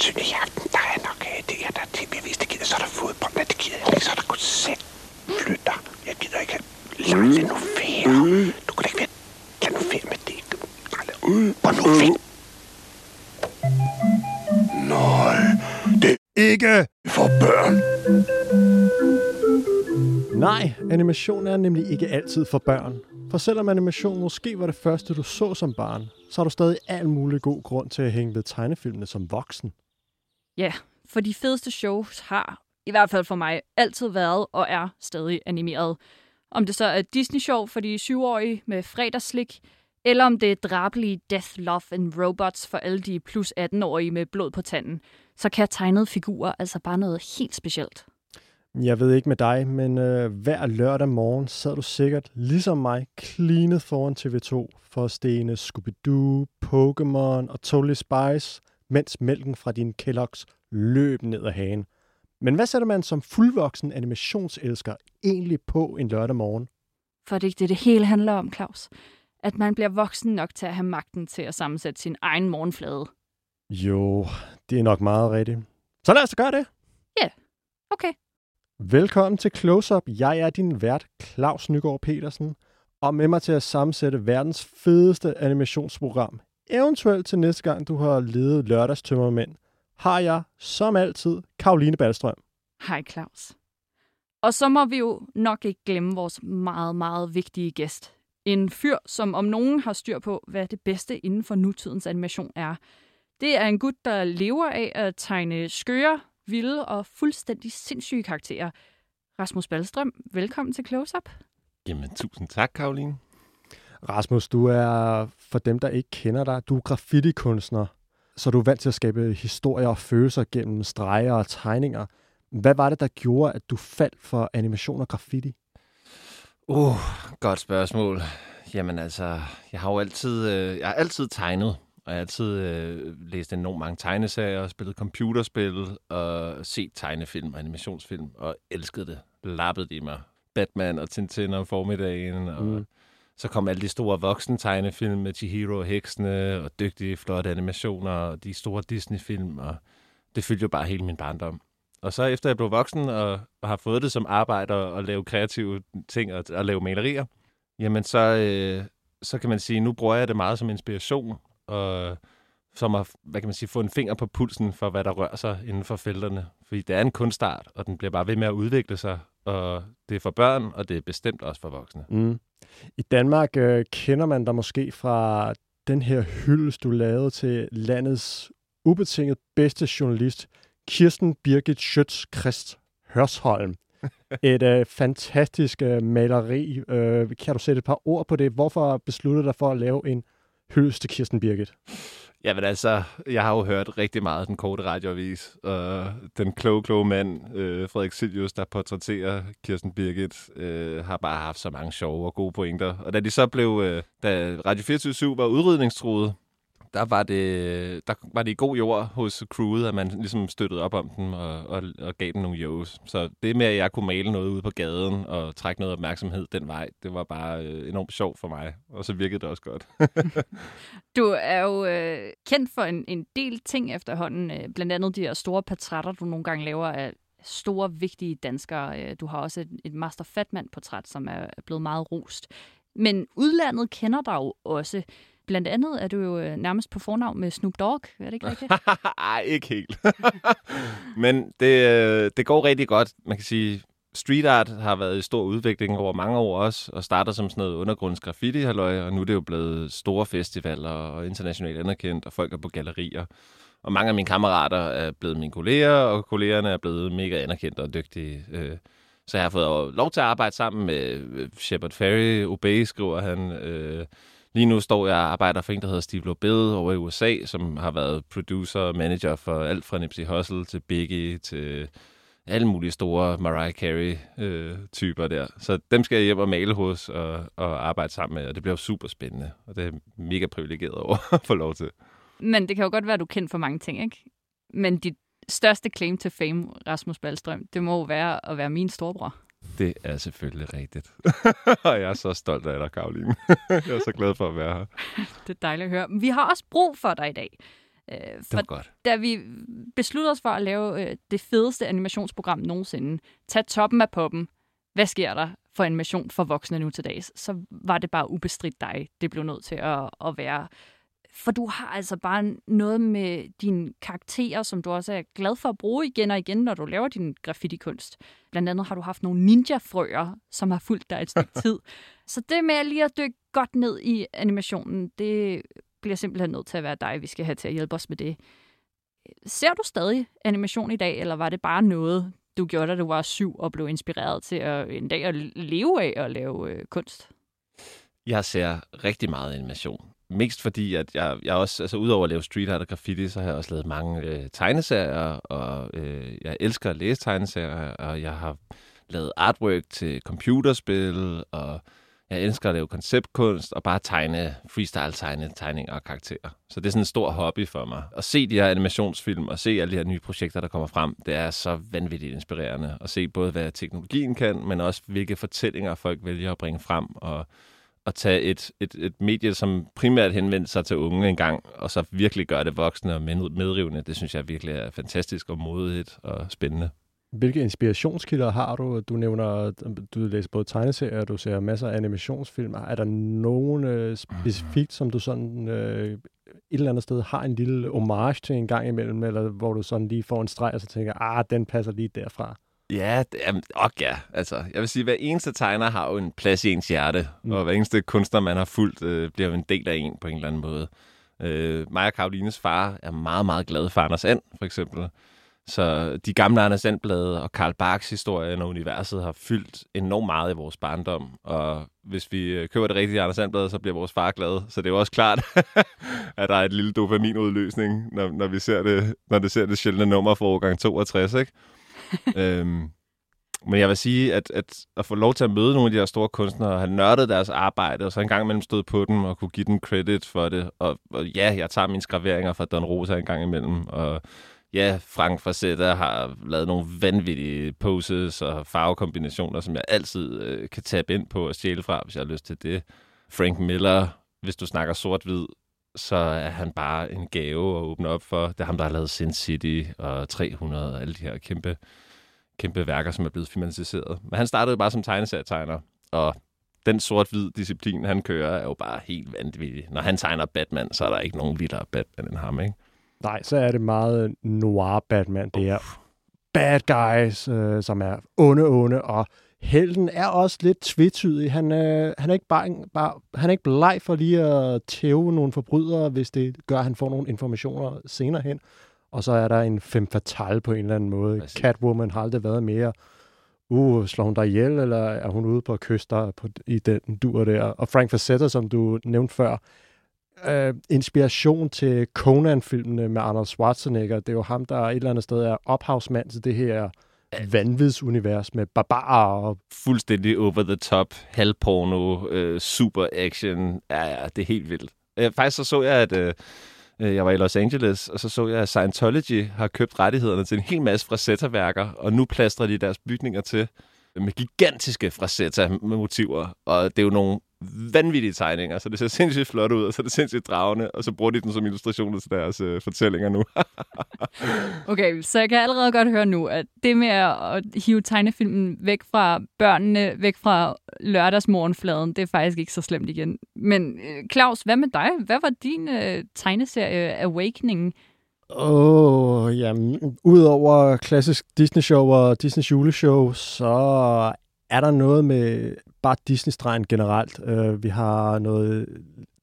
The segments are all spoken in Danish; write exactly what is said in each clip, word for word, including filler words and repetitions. Søndag i aften, der er nok øh, det her, der er T V-vis, det gider. Så er der fodbold, men det gider jeg ikke. Så er der koncert, flytter. Jeg gider ikke. Lad nu færre. Du kan da ikke være... Lad nu færre med det. Og nu færre. Nej, det er ikke for børn. Nej, animation er nemlig ikke altid for børn. For selvom animation måske var det første, du så som barn, så har du stadig al mulig god grund til at hænge ved tegnefilmene som voksen. Ja, for de fedeste shows har, i hvert fald for mig, altid været og er stadig animeret. Om det så er Disney-show for de syvårige med fredagslik, eller om det er drabelige Death, Love and Robots for alle de plus atten-årige med blod på tanden, så kan tegnede figurer altså bare noget helt specielt. Jeg ved ikke med dig, men øh, hver lørdag morgen sad du sikkert, ligesom mig, klinet foran T V to for at stene Scooby-Doo, Pokémon og Totally Spies, mens mælken fra din Kellogg's løb ned ad hagen. Men hvad sætter man som fuldvoksen animationselsker egentlig på en lørdag morgen? For det er ikke det, det hele handler om, Claus. At man bliver voksen nok til at have magten til at sammensætte sin egen morgenflade. Jo, det er nok meget rigtigt. Så lad os gøre det. Ja, yeah. Okay. Velkommen til Close Up. Jeg er din vært, Claus Nygaard Petersen, og med mig til at sammensætte verdens fedeste animationsprogram. Eventuelt til næste gang, du har ledet lørdagstømmermænd, har jeg, som altid, Karoline Ballstrøm. Hej, Claus. Og så må vi jo nok ikke glemme vores meget, meget vigtige gæst. En fyr, som om nogen har styr på, hvad det bedste inden for nutidens animation er. Det er en gut, der lever af at tegne skøre, vilde og fuldstændig sindssyge karakterer. Rasmus Ballstrøm, velkommen til Close Up. Jamen, tusind tak, Karoline. Rasmus, du er, for dem, der ikke kender dig, du er graffitikunstner, så du er vant til at skabe historier og følelser gennem streger og tegninger. Hvad var det, der gjorde, at du faldt for animation og graffiti? Uh, godt spørgsmål. Jamen altså, jeg har jo altid, øh, jeg har altid tegnet. Og jeg har altid øh, læst enormt mange tegneserier, spillet computerspil og set tegnefilm og animationsfilm, og elskede det. Lappede det i mig. Batman og Tintin om formiddagen, og mm. så kom alle de store voksne tegnefilm med Chihiro og Heksene, og dygtige, flotte animationer, og de store Disney-film, og det fyldte jo bare hele min barndom. Og så efter jeg blev voksen og, og har fået det som arbejde og lave kreative ting og, og lave malerier, jamen så, øh, så kan man sige, nu bruger jeg det meget som inspiration, og som at, hvad kan man sige, få en finger på pulsen for, hvad der rører sig inden for felterne. Fordi det er en kunstart, og den bliver bare ved med at udvikle sig, og det er for børn, og det er bestemt også for voksne. Mm. I Danmark øh, kender man dig måske fra den her hyldest, du lavede til landets ubetinget bedste journalist, Kirsten Birgit Schøtz Christ Hørsholm. Et øh, fantastisk øh, maleri. Øh, kan du sætte et par ord på det? Hvorfor besluttede dig for at lave en hyldest til Kirsten Birgit? Jamen altså, jeg har jo hørt rigtig meget af den korte radioavis, og den kloge, kloge mand, øh, Frederik Silvius, der portrætterer Kirsten Birgit, øh, har bare haft så mange sjove og gode pointer. Og da de så blev, øh, da Radio fireogtyve syv var udrydningstruet, der var det, der var det i god jord hos crewet, at man ligesom støttede op om den og, og, og gav den nogle jokes. Så det med, at jeg kunne male noget ude på gaden og trække noget opmærksomhed den vej, det var bare øh, enormt sjovt for mig. Og så virkede det også godt. Du er jo øh, kendt for en, en del ting efterhånden. Øh, blandt andet de her store portrætter, du nogle gange laver af store, vigtige danskere. Øh, du har også et, et Master Fatman-portræt, som er blevet meget rost. Men udlandet kender dig jo også. Blandt andet er du jo nærmest på fornavn med Snoop Dogg, er det ikke rigtigt? Nej, ikke helt. Men det, det går rigtig godt. Man kan sige, street art har været i stor udvikling over mange år også, og starter som sådan noget undergrundsgraffiti, halløj, og nu er det jo blevet store festivaler og internationalt anerkendt, og folk er på gallerier. Og mange af mine kammerater er blevet mine kolleger, og kollegerne er blevet mega anerkendte og dygtige. Så jeg har fået lov til at arbejde sammen med Shepard Ferry, Obey, skriver han. Lige nu står jeg og arbejder for en, der hedder Steve Lobed over i U S A, som har været producer og manager for alt fra Nipsey Hussle til Biggie til alle mulige store Mariah Carey-typer øh, der. Så dem skal jeg hjem og male hos og, og arbejde sammen med, og det bliver jo super spændende. Og det er mega privilegeret over at få lov til. Men det kan jo godt være, at du er kendt for mange ting, ikke? Men dit største claim to fame, Rasmus Ballstrøm, det må jo være at være min storebror. Det er selvfølgelig rigtigt. Og jeg er så stolt af dig, Karoline. Jeg er så glad for at være her. Det er dejligt at høre. Vi har også brug for dig i dag. Øh, det var godt. Da vi besluttede os for at lave øh, det fedeste animationsprogram nogensinde, tag toppen af poppen, hvad sker der for animation for voksne nu til dags, så var det bare ubestridt dig, det blev nødt til at, at være. For du har altså bare noget med dine karakterer, som du også er glad for at bruge igen og igen, når du laver din graffitikunst. Blandt andet har du haft nogle ninja-frøer, som har fulgt dig et stykke tid. Så det med lige at dykke godt ned i animationen, det bliver simpelthen nødt til at være dig, vi skal have til at hjælpe os med det. Ser du stadig animation i dag, eller var det bare noget, du gjorde, da du var syv og blev inspireret til at, en dag at leve af at lave øh, kunst? Jeg ser rigtig meget animation. Mest fordi, at jeg, jeg også, altså udover at lave street art og graffiti, så har jeg også lavet mange øh, tegneserier, og øh, jeg elsker at læse tegneserier, og jeg har lavet artwork til computerspil, og jeg elsker at lave konceptkunst, og bare tegne, freestyle tegne, tegninger og karakterer. Så det er sådan en stor hobby for mig. At se de her animationsfilm, og se alle de her nye projekter, der kommer frem, det er så vanvittigt inspirerende. At se både, hvad teknologien kan, men også hvilke fortællinger folk vælger at bringe frem, og at tage et, et, et medie, som primært henvendte sig til unge engang, og så virkelig gør det voksne og medrivende, det synes jeg virkelig er fantastisk og modigt og spændende. Hvilke inspirationskilder har du? Du nævner, du læser både tegneserier, du ser masser af animationsfilm. Er der nogen øh, specifikt, som du sådan øh, et eller andet sted har en lille homage til en gang imellem, eller hvor du sådan lige får en streg, og så tænker, ah, den passer lige derfra? Ja, jamen, ok, ja. Altså, jeg vil sige, at hver eneste tegner har jo en plads i ens hjerte, mm. og hver eneste kunstner, man har fulgt, øh, bliver jo en del af en på en eller anden måde. Øh, mig og Karolines far er meget, meget glade for Anders And, for eksempel. Så de gamle Anders And-blade og Carl Barks historien og universet har fyldt enormt meget i vores barndom. Og hvis vi køber det rigtige Anders And-blade, så bliver vores far glad. Så det er jo også klart, at der er et lille dopaminudløsning, når, når vi ser det, når det ser det sjældne nummer fra årgang toogtres, ikke? øhm, men jeg vil sige, at, at at få lov til at møde nogle af de her store kunstnere og have nørdet deres arbejde, og så en gang imellem stod på dem og kunne give dem credit for det, og, og ja, jeg tager mine skraveringer fra Don Rosa en gang imellem, og ja, Frank Frazetta har lavet nogle vanvittige poses og farvekombinationer, som jeg altid øh, kan tabe ind på og stjæle fra, hvis jeg har lyst til det. Frank Miller, hvis du snakker sort-hvid, så er han bare en gave at åbne op for. Det er ham, der har lavet Sin City og tre hundrede og alle de her kæmpe, kæmpe værker, som er blevet filmatiseret. Men han startede bare som tegneserietegner, og den sort-hvid disciplin, han kører, er jo bare helt vanvittig. Når han tegner Batman, så er der ikke nogen vildere Batman end ham, ikke? Nej, så er det meget noir-Batman. Det er bad guys, øh, som er onde, onde, og helten er også lidt tvetydig. Han, øh, han er ikke bare, bare han er ikke bleg for lige at tæve nogle forbrydere, hvis det gør, at han får nogle informationer senere hen. Og så er der en femme fatale på en eller anden måde. Præcis. Catwoman har aldrig været mere, uh, slår hun dig ihjel, eller er hun ude på at kysse dig på, i den dur der? Og Frank Frazetta, som du nævnte før, øh, inspiration til Conan-filmene med Arnold Schwarzenegger. Det er jo ham, der et eller andet sted er ophavsmand til det her vanvidsunivers med barbarer og fuldstændig over the top, halvporno, øh, super action. Ja, ja, det er helt vildt. Øh, faktisk så så jeg, at øh, jeg var i Los Angeles, og så så jeg, at Scientology har købt rettighederne til en hel masse Frazetta-værker, og nu plastrer de deres bygninger til med gigantiske Frazetta-motiver, og det er jo nogle vanvittige tegninger, så det ser sindssygt flot ud, og så er det sindssygt dragende, og så bruger de den som illustrationer til deres øh, fortællinger nu. Okay, så jeg kan allerede godt høre nu, at det med at hive tegnefilmen væk fra børnene, væk fra lørdagsmorgenfladen, det er faktisk ikke så slemt igen. Men Claus, hvad med dig? Hvad var din øh, tegneserie Awakening? Åh, oh, jamen, udover klassisk Disney-show og Disneys juleshow, så er der noget med bare Disney-stregen generelt. Uh, vi har noget,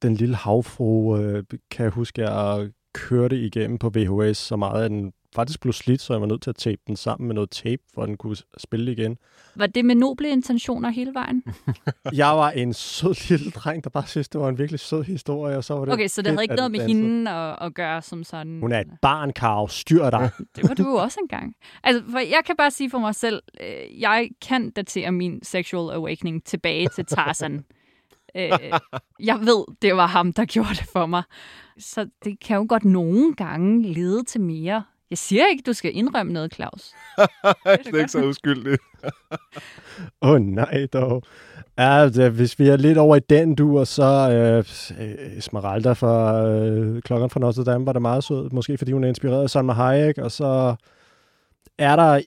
Den Lille Havfru, uh, kan jeg huske, jeg kørte igennem på V H S så meget, at den faktisk blev slidt, så jeg var nødt til at tape den sammen med noget tape, for at den kunne spille igen. Var det med noble intentioner hele vejen? Jeg var en sød lille dreng, der bare synes, det var en virkelig sød historie, og så var det... Okay, så det havde ikke noget med hende at, at gøre som sådan... Hun er et barn, Karo. Styr dig. Det var du jo også engang. Altså, for jeg kan bare sige for mig selv, øh, jeg kan datere min sexual awakening tilbage til Tarzan. øh, jeg ved, det var ham, der gjorde det for mig. Så det kan jo godt nogle gange lede til mere Jeg siger ikke, du skal indrømme noget, Claus. det er, det er ikke så uskyldigt. Åh oh, nej dog. Ja, hvis vi er lidt over i den dur, så øh, Esmeralda fra øh, Klokken fra Notre Dame var da meget sød. Måske fordi hun er inspireret af Salma Hayek. Og så er der...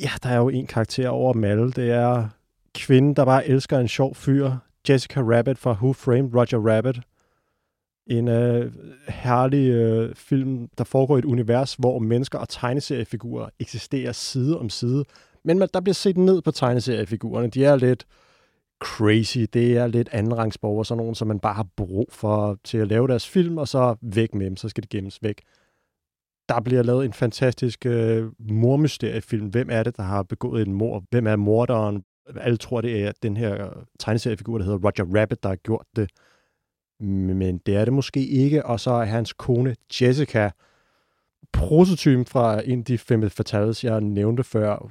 Ja, der er jo en karakter over dem alle. Det er kvinden, der bare elsker en sjov fyr. Jessica Rabbit fra Who Framed Roger Rabbit. En øh, herlig øh, film, der foregår i et univers, hvor mennesker og tegneseriefigurer eksisterer side om side. Men man, der bliver set ned på tegneseriefigurerne. De er lidt crazy. Det er lidt andenrangsborgere, sådan nogen, som man bare har brug for til at lave deres film, og så væk med dem, så skal det gemmes væk. Der bliver lavet en fantastisk øh, mormysteriefilm. Hvem er det, der har begået et mord? Hvem er morderen? Alle tror, det er den her tegneseriefigur, der hedder Roger Rabbit, der har gjort det. Men det er det måske ikke. Og så er hans kone Jessica, prototypen fra en af de fem fatales, jeg nævnte før.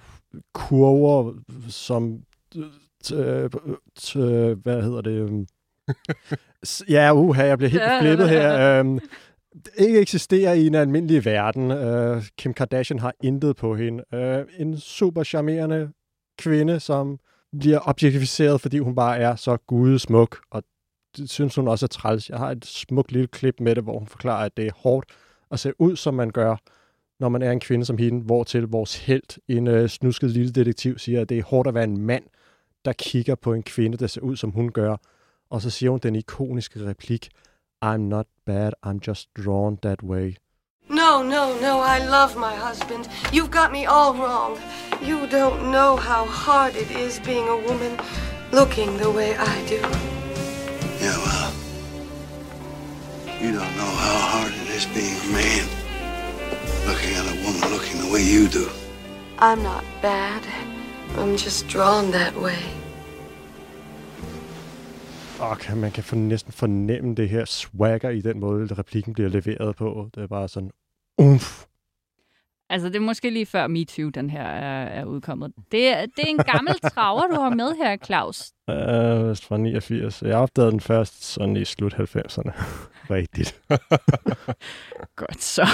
Kurver som... T- t- hvad hedder det? ja, uha, jeg bliver helt flippet her. Øhm, ikke eksisterer i en almindelig verden. Øh, Kim Kardashian har intet på hende. Øh, en super charmerende kvinde, som bliver objektificeret, fordi hun bare er så gudesmuk, og det synes hun også er træls. Jeg har et smukt lille klip med det, hvor hun forklarer, at det er hårdt at se ud, som man gør, når man er en kvinde som hende, hvortil vores helt, en øh, snusket lille detektiv, siger, at det er hårdt at være en mand, der kigger på en kvinde, der ser ud, som hun gør. Og så siger hun den ikoniske replik, I'm not bad, I'm just drawn that way. No, no, no, I love my husband. You've got me all wrong. You don't know how hard it is being a woman, looking the way I do. Yeah, well, you don't know how hard it is being a man, looking at a woman looking the way you do. I'm not bad. I'm just drawn that way. Okay, man kan for, næsten fornemme det her swagger i den måde, at replikken bliver leveret på. Det er bare sådan, umf. Altså, det er måske lige før MeToo, den her er, er udkommet. Det, det er en gammel traver, du har med her, Claus. Øh, uh, fra niogfirs. Jeg opdagede den først sådan i slut halvfemserne. Rigtigt. Godt så.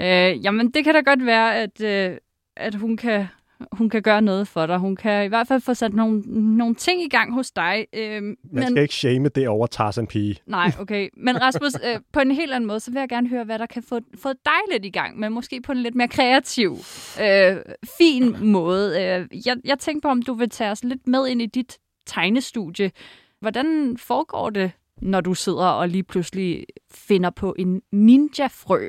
Øh, jamen, det kan da godt være, at, øh, at hun kan... Hun kan gøre noget for dig. Hun kan i hvert fald få sat nogle, nogle ting i gang hos dig. Øh, Man men... skal ikke shame det over Tarzan pige. Nej, okay. Men Rasmus, øh, på en helt anden måde, så vil jeg gerne høre, hvad der kan få, få dig lidt i gang, men måske på en lidt mere kreativ, øh, fin måde. Jeg, jeg tænkte på, om du vil tage os lidt med ind i dit tegnestudie. Hvordan foregår det, når du sidder og lige pludselig finder på en ninjafrø,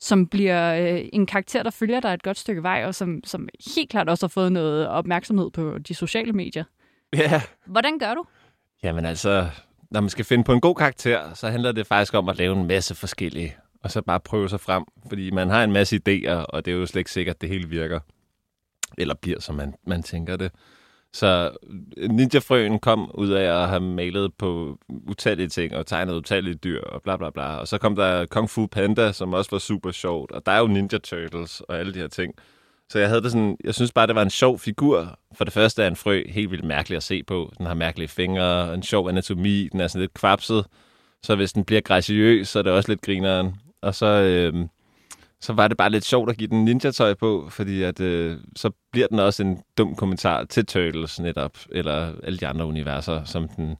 som bliver øh, en karakter, der følger dig et godt stykke vej, og som, som helt klart også har fået noget opmærksomhed på de sociale medier? Ja. Hvordan gør du? Jamen altså, når man skal finde på en god karakter, så handler det faktisk om at lave en masse forskellige, og så bare prøve sig frem, fordi man har en masse idéer, og det er jo slet ikke sikkert, at det hele virker, eller bliver, som man, man tænker det. Så ninjafrøen kom ud af at have malet på utallige ting og tegnet utallige dyr og bla bla bla. Og så kom der Kung Fu Panda, som også var super sjovt. Og der er jo Ninja Turtles og alle de her ting. Så jeg havde det sådan, jeg synes bare, det var en sjov figur. For det første er en frø helt vildt mærkelig at se på. Den har mærkelige fingre, en sjov anatomi, den er sådan lidt kvapset. Så hvis den bliver graciøs, så er det også lidt grineren. Og så... Øh, så var det bare lidt sjovt at give den ninja-tøj på, fordi at, øh, så bliver den også en dum kommentar til Turtles netop, eller alle de andre universer, som den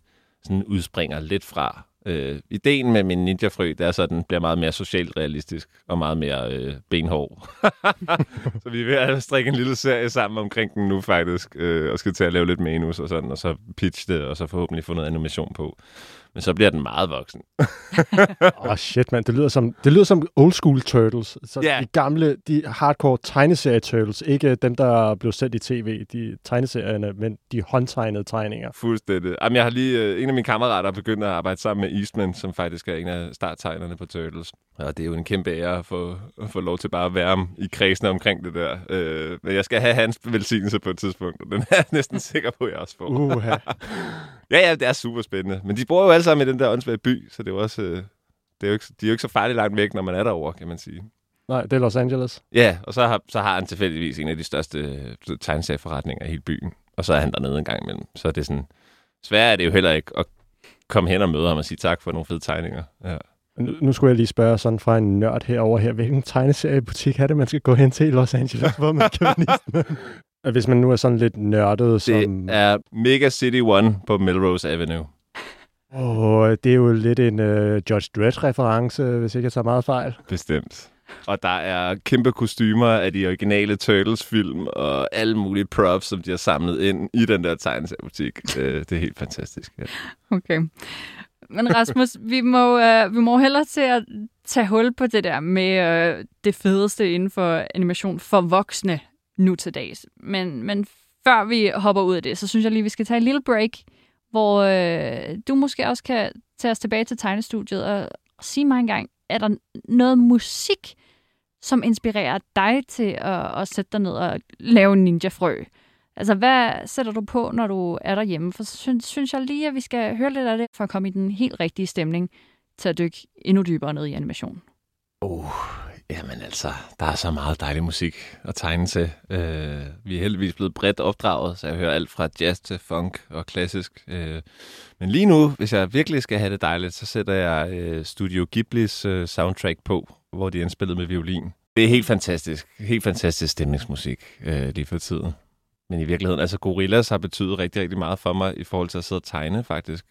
sådan udspringer lidt fra. Øh, ideen med min ninjafrø, det er så, at den bliver meget mere socialt realistisk, og meget mere øh, benhård. Så vi er ved at strikke en lille serie sammen omkring den nu faktisk, øh, og skal til at lave lidt manus og sådan, og så pitche det, og så forhåbentlig få noget animation på. Men så bliver den meget voksen. Åh oh shit, mand. Det lyder som, det lyder som old school Turtles. Så yeah. De gamle, de hardcore tegneserie Turtles. Ikke dem, der blev sendt i tv, de tegneserierne, men de håndtegnede tegninger. Fuldstændig. Jamen, jeg har lige, en af mine kammerater begyndt at arbejde sammen med Eastman, som faktisk er en af starttegnerne på Turtles. Og det er jo en kæmpe ære at få, at få lov til bare at være i kredsene omkring det der. Øh, men jeg skal have hans velsignelse på et tidspunkt, og den er jeg næsten sikker på, at jeg også får. Uha. Ja, ja, det er super spændende. Men de bor jo alle sammen i den der åndsvage by, så det er jo også, øh, det er jo ikke, de er jo ikke så farligt langt væk, når man er derovre, kan man sige. Nej, det er Los Angeles. Ja, og så har, så har han tilfældigvis en af de største tegneserieforretninger i hele byen, og så er han dernede en gang imellem. Så er det sådan, svært er det jo heller ikke at komme hen og møde ham og sige tak for nogle fede tegninger. Ja. Nu, nu skulle jeg lige spørge sådan fra en nørd herover her, hvilken tegneseriebutik er det, man skal gå hen til i Los Angeles, hvor man kan vise den? Hvis man nu er sådan lidt nørdet. Det som... er Mega City One på Melrose Avenue. Åh, det er jo lidt en uh, Judge Dredd-reference, hvis ikke jeg tager meget fejl. Bestemt. Og der er kæmpe kostymer af de originale Turtles-film og alle mulige props, som de har samlet ind i den der tegneseriebutik. Det er helt fantastisk. Ja. Okay. Men Rasmus, vi må, øh, vi må hellere til at tage hul på det der med øh, det fedeste inden for animation for voksne nu til dags. Men, men før vi hopper ud af det, så synes jeg lige, vi skal tage en lille break, hvor øh, du måske også kan tage os tilbage til tegnestudiet og sige mig engang, er der noget musik, som inspirerer dig til at, at sætte dig ned og lave en ninjafrø? Altså, hvad sætter du på, når du er derhjemme? For synes, synes jeg lige, at vi skal høre lidt af det, for at komme i den helt rigtige stemning til at dykke endnu dybere ned i animation. Oh, jamen altså, der er så meget dejlig musik at tegne til. Uh, vi er heldigvis blevet bredt opdraget, så jeg hører alt fra jazz til funk og klassisk. Uh, men lige nu, hvis jeg virkelig skal have det dejligt, så sætter jeg uh, Studio Ghiblis uh, soundtrack på, hvor de er indspillet med violin. Det er helt fantastisk. Helt fantastisk stemningsmusik uh, lige for tiden. Men i virkeligheden, altså Gorillaz har betydet rigtig, rigtig meget for mig i forhold til at sidde og tegne, faktisk.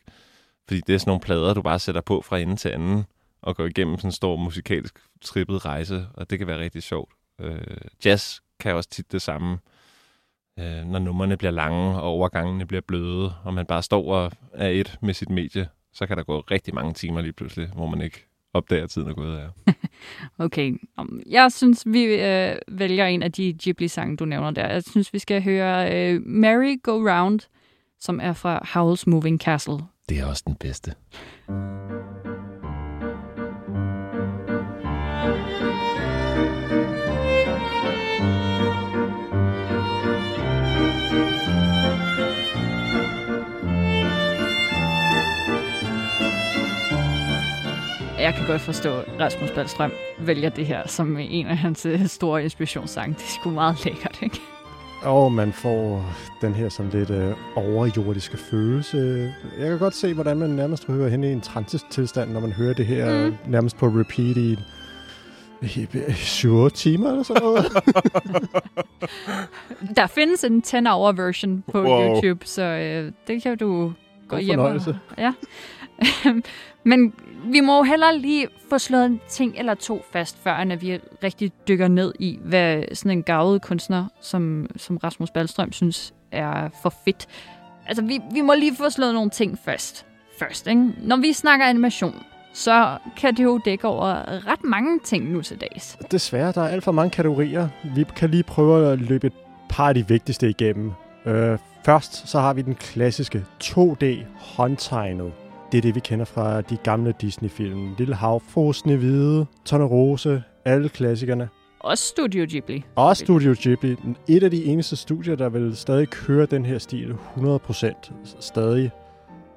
Fordi det er sådan nogle plader, du bare sætter på fra ende til anden, og går igennem sådan en stor musikalsk trippet rejse, og det kan være rigtig sjovt. Øh, jazz kan også tit det samme, øh, når numrene bliver lange, og overgangene bliver bløde, og man bare står og er et med sit medie, så kan der gå rigtig mange timer lige pludselig, hvor man ikke opdager, tiden er gået af. Okay. Jeg synes, vi øh, vælger en af de Ghibli-sange, du nævner der. Jeg synes, vi skal høre øh, Merry Go Round, som er fra Howl's Moving Castle. Det er også den bedste. Jeg kan godt forstå, at Rasmus Ballstrøm vælger det her som en af hans store inspirationssange. Det er sgu meget lækkert, ikke? Og man får den her sådan lidt øh, overjordiske følelse. Jeg kan godt se, hvordan man nærmest hører hende i en trancetilstand, når man hører det her mm. nærmest på repeat i syv otte timer eller sådan noget. Der findes en ten hour version på wow. YouTube, så øh, det kan du gå hjem og... Ja. Men vi må hellere lige få slået en ting eller to fast, før at vi rigtig dykker ned i, hvad sådan en garvet kunstner, som, som Rasmus Ballstrøm synes er for fedt. Altså, vi, vi må lige få slået nogle ting fast. Først, ikke? Når vi snakker animation, så kan det jo dække over ret mange ting nu til dags. Desværre, der er alt for mange kategorier. Vi kan lige prøve at løbe et par af de vigtigste igennem. Øh, først så har vi den klassiske to D håndtegnet. Det er det, vi kender fra de gamle Disney-film. Lille Havfrue, Snehvide, Tornerose, alle klassikerne. Også Studio Ghibli. Også Studio Ghibli. Et af de eneste studier, der vil stadig køre den her stil hundrede procent stadig.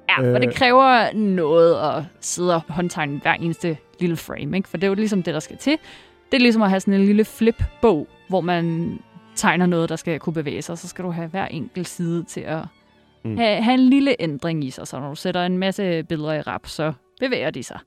Ja, for øh, det kræver noget at sidde og håndtegne hver eneste lille frame, ikke? For det er jo ligesom det, der skal til. Det er ligesom at have sådan en lille flip-bog, hvor man tegner noget, der skal kunne bevæge sig. Så skal du have hver enkelt side til at... Mm. Ha, have en lille ændring i sig, så når du sætter en masse billeder i rap, så bevæger de sig.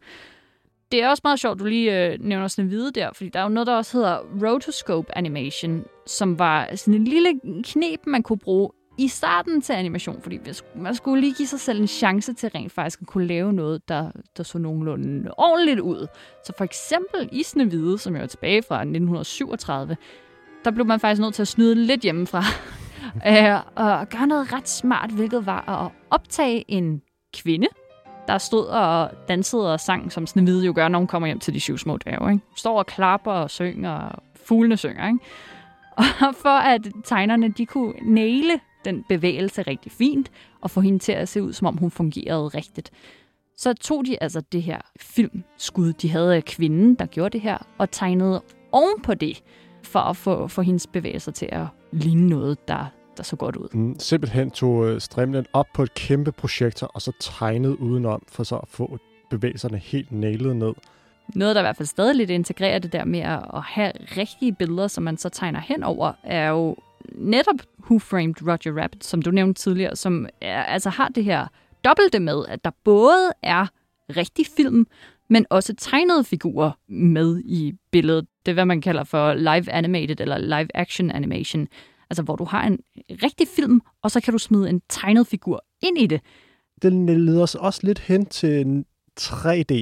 Det er også meget sjovt, du lige øh, nævner sådan en vide der, fordi der er jo noget, der også hedder rotoscope animation, som var sådan en lille knep, man kunne bruge i starten til animation, fordi man skulle lige give sig selv en chance til rent faktisk at kunne lave noget, der, der så nogenlunde ordentligt ud. Så for eksempel i Snehvide, som jo er tilbage fra nitten syvogtredive, der blev man faktisk nødt til at snyde lidt hjemmefra, og gøre noget ret smart, hvilket var at optage en kvinde, der stod og dansede og sang, som Snehvide jo gør, når hun kommer hjem til de syv små dværge, ikke? Står og klapper og synger, og fuglene synger, ikke? Og for at tegnerne, de kunne næle den bevægelse rigtig fint, og få hende til at se ud, som om hun fungerede rigtigt, så tog de altså det her filmskud, de havde af kvinden, der gjorde det her, og tegnede ovenpå det, for at få, få hendes bevægelser til at ligne noget, der, der så godt ud. Mm, simpelthen tog strimlen op på et kæmpe projektor, og så tegnede udenom, for så at få bevægelserne helt nailet ned. Noget, der i hvert fald stadig lidt integrerer det der med at have rigtige billeder, som man så tegner henover, er jo netop Who Framed Roger Rabbit, som du nævnte tidligere, som er, altså har det her dobbelte med, at der både er rigtig film, men også tegnede figurer med i billedet. Det er, hvad man kalder for live animated eller live action animation. Altså, hvor du har en rigtig film, og så kan du smide en tegnet figur ind i det. Den leder os også lidt hen til tre D,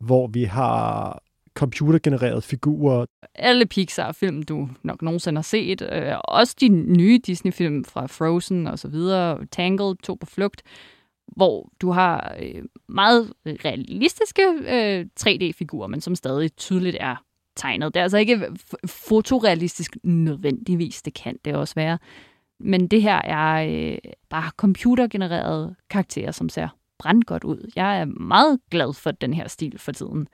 hvor vi har computergenererede figurer. Alle Pixar-film, du nok nogensinde har set. Øh, også de nye Disney-film fra Frozen og så videre. Tangled, To på flugt. Hvor du har øh, meget realistiske øh, tre D-figurer, men som stadig tydeligt er tegnet. Det er altså ikke f- fotorealistisk nødvendigvis, det kan det også være. Men det her er øh, bare computergenererede karakterer, som ser brandgodt ud. Jeg er meget glad for den her stil for tiden.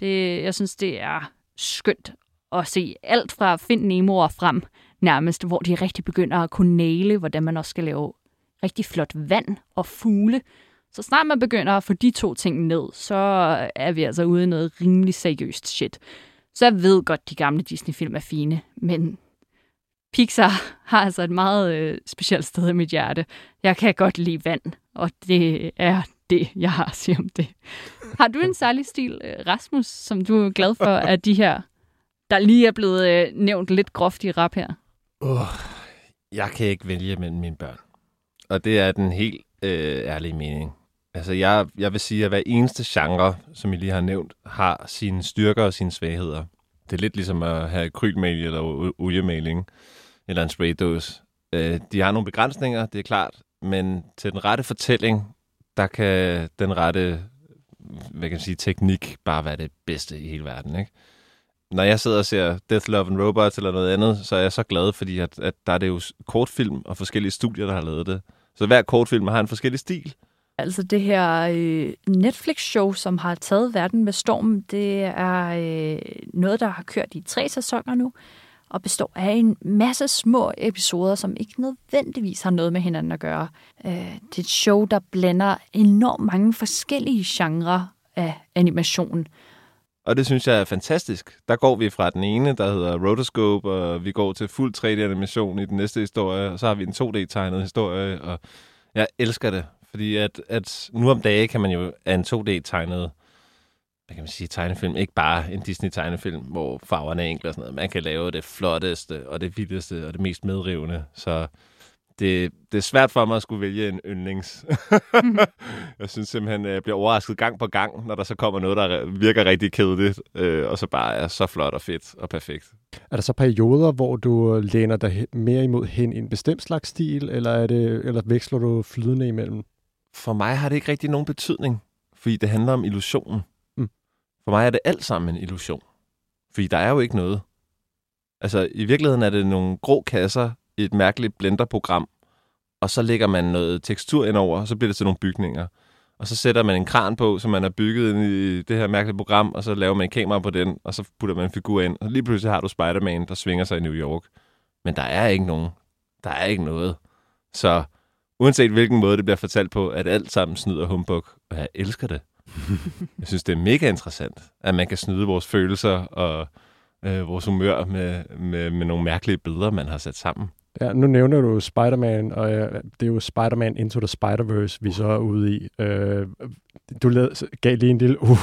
Det, jeg synes, det er skønt at se alt fra Find Nemo og frem nærmest, hvor de rigtig begynder at kunne næle, hvordan man også skal lave rigtig flot vand og fugle. Så snart man begynder at få de to ting ned, så er vi altså ude i noget rimelig seriøst shit. Så jeg ved godt, de gamle Disney-film er fine, men Pixar har altså et meget øh, specielt sted i mit hjerte. Jeg kan godt lide vand, og det er det, jeg har at sige om det. Har du en særlig stil, Rasmus, som du er glad for, at de her, der lige er blevet øh, nævnt lidt groft i rap her? Uh, jeg kan ikke vælge mellem mine børn. Og det er den helt øh, ærlige mening. Altså, jeg, jeg vil sige, at hver eneste genre, som I lige har nævnt, har sine styrker og sine svagheder. Det er lidt ligesom at have akrylmaling eller oliemaling eller en spraydåse. Øh, de har nogle begrænsninger, det er klart, men til den rette fortælling, der kan den rette, hvad kan jeg sige, teknik bare være det bedste i hele verden, ikke? Når jeg sidder og ser Death, Love and Robots eller noget andet, så er jeg så glad, fordi at, at der er det jo kortfilm og forskellige studier, der har lavet det. Så hver kortfilm har en forskellig stil. Altså det her øh, Netflix-show, som har taget verden med stormen, det er øh, noget, der har kørt i tre sæsoner nu, og består af en masse små episoder, som ikke nødvendigvis har noget med hinanden at gøre. Øh, det er et show, der blander enormt mange forskellige genrer af animation. Og det synes jeg er fantastisk. Der går vi fra den ene, der hedder Rotoscope, og vi går til fuld tre D-animation i den næste historie, og så har vi en to D-tegnet historie, og jeg elsker det. Fordi at, at nu om dage kan man jo af en to D-tegnet, hvad kan man sige, tegnefilm, ikke bare en Disney-tegnefilm, hvor farverne er enkle og sådan noget. Man kan lave det flotteste, og det vildeste, og det mest medrivende. Så det, det er svært for mig at skulle vælge en yndlings. Jeg synes simpelthen, jeg bliver overrasket gang på gang, når der så kommer noget, der virker rigtig kedeligt, øh, og så bare er så flot og fedt og perfekt. Er der så perioder, hvor du læner dig mere imod hen i en bestemt slags stil, eller, er det, eller veksler du flydende imellem? For mig har det ikke rigtig nogen betydning, fordi det handler om illusionen. Mm. For mig er det alt sammen en illusion, fordi der er jo ikke noget. Altså, i virkeligheden er det nogle grå kasser i et mærkeligt blenderprogram, og så lægger man noget tekstur indover, og så bliver det til nogle bygninger. Og så sætter man en kran på, som man har bygget ind i det her mærkelige program, og så laver man en kamera på den, og så putter man en figur ind, og lige pludselig har du Spider-Man, der svinger sig i New York. Men der er ikke nogen. Der er ikke noget. Så uanset hvilken måde det bliver fortalt på, at alt sammen snyder humbug, og jeg elsker det. Jeg synes, det er mega interessant, at man kan snyde vores følelser og øh, vores humør med, med, med nogle mærkelige billeder, man har sat sammen. Ja, nu nævner du Spider-Man, og ja, det er jo Spider-Man Into the Spider-Verse, vi så er ude i. Øh, du lavede, gav lige en lille uh.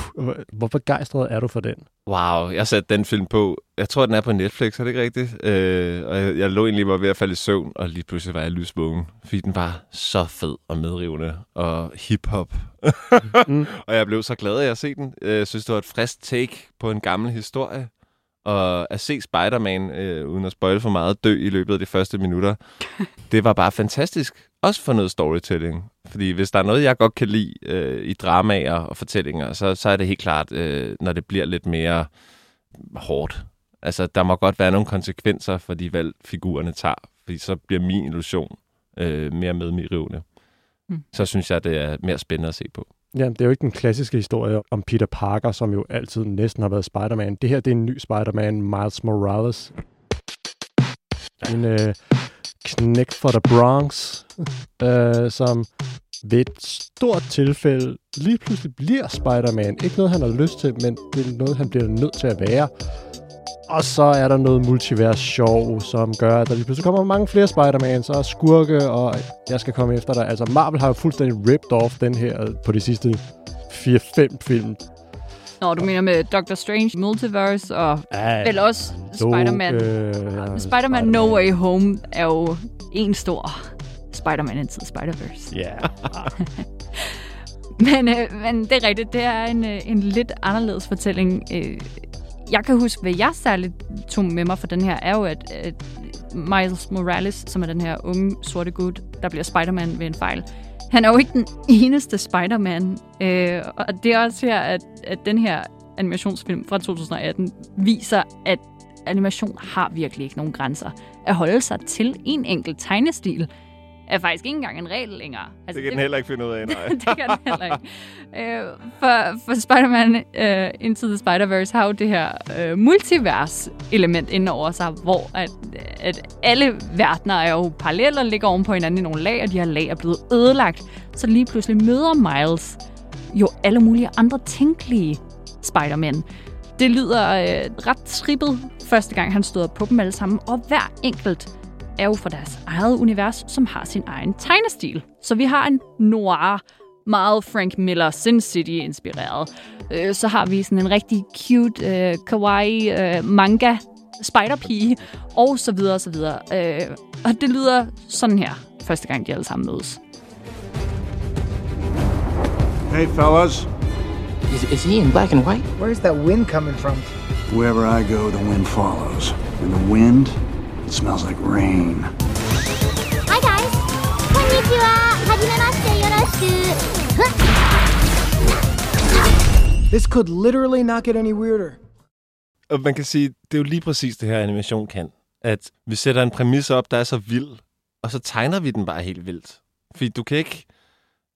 Hvor begejstret er du for den? Wow, jeg satte den film på. Jeg tror, den er på Netflix, er det ikke rigtigt? Øh, og jeg, jeg lå egentlig bare ved at falde i søvn, og lige pludselig var jeg lysvågen, fordi den var så fed og medrivende og hip-hop. mm. Og jeg blev så glad af at se den. Jeg synes, det var et frisk take på en gammel historie. Og at se Spider-Man, øh, uden at spoile for meget, dø i løbet af de første minutter, det var bare fantastisk. Også for noget storytelling. Fordi hvis der er noget, jeg godt kan lide øh, i dramaer og fortællinger, så, så er det helt klart, øh, når det bliver lidt mere hårdt. Altså, der må godt være nogle konsekvenser for de valg, figurerne tager. Fordi så bliver min illusion øh, mere medrivende. Mm. Så synes jeg, det er mere spændende at se på. Ja, det er jo ikke den klassiske historie om Peter Parker, som jo altid næsten har været Spider-Man. Det her, det er en ny Spider-Man, Miles Morales. En øh, knæk fra The Bronx, øh, som ved et stort tilfælde lige pludselig bliver Spider-Man. Ikke noget, han har lyst til, men det er noget, han bliver nødt til at være. Og så er der noget multivers-sjov, som gør, at der lige pludselig kommer mange flere Spider-Man, så er skurke, og jeg skal komme efter dig. Altså, Marvel har jo fuldstændig ripped off den her på de sidste fire-fem film. Nå, du mener med Doctor Strange, Multiverse og ja, vel også Spider-Man. Spider-Man Spider-Man No Way Home er jo en stor Spider-Man Into the Spider-Verse. Ja. Yeah. men, øh, men det er rigtigt, det er en, øh, en lidt anderledes fortælling. Øh, jeg kan huske, hvad jeg særligt tog med mig for den her, er jo, at, at Miles Morales, som er den her unge sorte gut, der bliver Spider-Man ved en fejl. Han er jo ikke den eneste Spider-Man, øh, og det er også her, at, at den her animationsfilm fra to tusind atten viser, at animation har virkelig ikke nogen grænser. At holde sig til en enkelt tegnestil er faktisk ikke engang en regel længere. Altså, det kan det, den heller ikke finde ud af, nej. Det kan den heller ikke. Øh, for, for Spider-Man uh, Into the Spider-Verse har jo det her uh, multivers-element inde over sig, hvor at, at alle verdener er jo parallelle og ligger oven på hinanden i nogle lag, og de her lag er blevet ødelagt. Så lige pludselig møder Miles jo alle mulige andre tænkelige Spider-Man. Det lyder øh, ret trippet, første gang han støder på dem alle sammen, og hver enkelt er jo fra deres eget univers, som har sin egen tegnestil. Så vi har en noir, meget Frank Miller, Sin City-inspireret. Øh, så har vi sådan en rigtig cute, øh, kawaii, øh, manga, spiderpige, og så videre, og så videre. Øh, og det lyder sådan her, første gang de alle sammen mødes. Hey, fellas. Is, is he in black and white? Where's that wind coming from? Wherever I go, the wind follows. And the wind... It smells like rain. Hi guys. Konnichiwa. Hajimemashite. Yoroshiku. This could literally not get any weirder. Og man kan sige, det er jo lige præcis det her animation kan, at vi sætter en præmis op, der er så vild, og så tegner vi den bare helt vildt. Fordi du kan ikke,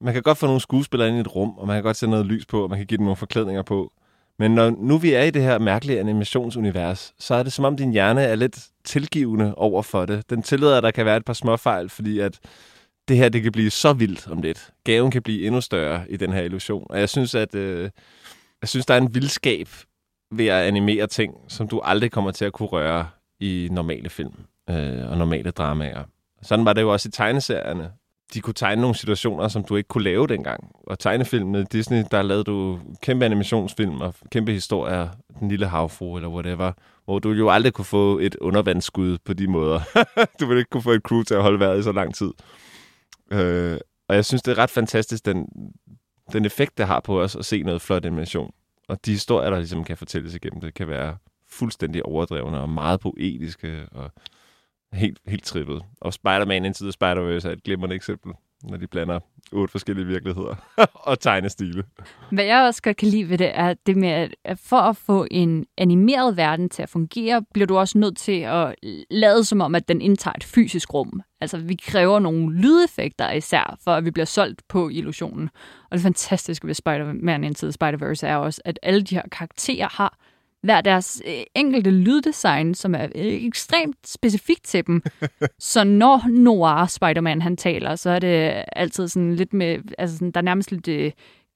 man kan godt få nogle skuespillere ind i et rum, og man kan godt sætte noget lys på, og man kan give dem nogle forklædninger på. Men når nu vi er i det her mærkelige animationsunivers, så er det som om din hjerne er lidt tilgivende over for det. Den tillader, at der kan være et par småfejl, fordi at det her det kan blive så vildt om lidt. Gaven kan blive endnu større i den her illusion. Og jeg synes, at øh, jeg synes, der er en vildskab ved at animere ting, som du aldrig kommer til at kunne røre i normale film øh, og normale dramaer. Sådan var det jo også i tegneserierne. De kunne tegne nogle situationer, som du ikke kunne lave dengang. Og tegnefilmene i Disney, der lavede du kæmpe animationsfilm og kæmpe historier, Den Lille Havfrue eller whatever, hvor du jo aldrig kunne få et undervandsskud på de måder. Du ville ikke kunne få et crew til at holde vejret i så lang tid. Øh, og jeg synes, det er ret fantastisk, den, den effekt, det har på os at se noget flot animation. Og de historier, der ligesom kan fortælles igennem det, kan være fuldstændig overdrevne og meget poetiske og... Helt, helt trippet. Og Spider-Man Into the Spider-Verse er et glimrende eksempel, når de blander otte forskellige virkeligheder og tegnestile. Hvad jeg også godt kan lide ved det, er det med, at for at få en animeret verden til at fungere, bliver du også nødt til at lade som om, at den indtager et fysisk rum. Altså, vi kræver nogle lydeffekter især, for at vi bliver solgt på illusionen. Og det fantastiske ved Spider-Man Into the Spider-Verse er også, at alle de her karakterer har hver deres enkelte lyddesign, som er ekstremt specifikt til dem. Så når noir Spider-Man han taler, så er det altid sådan lidt med, altså sådan, der er nærmest lidt øh,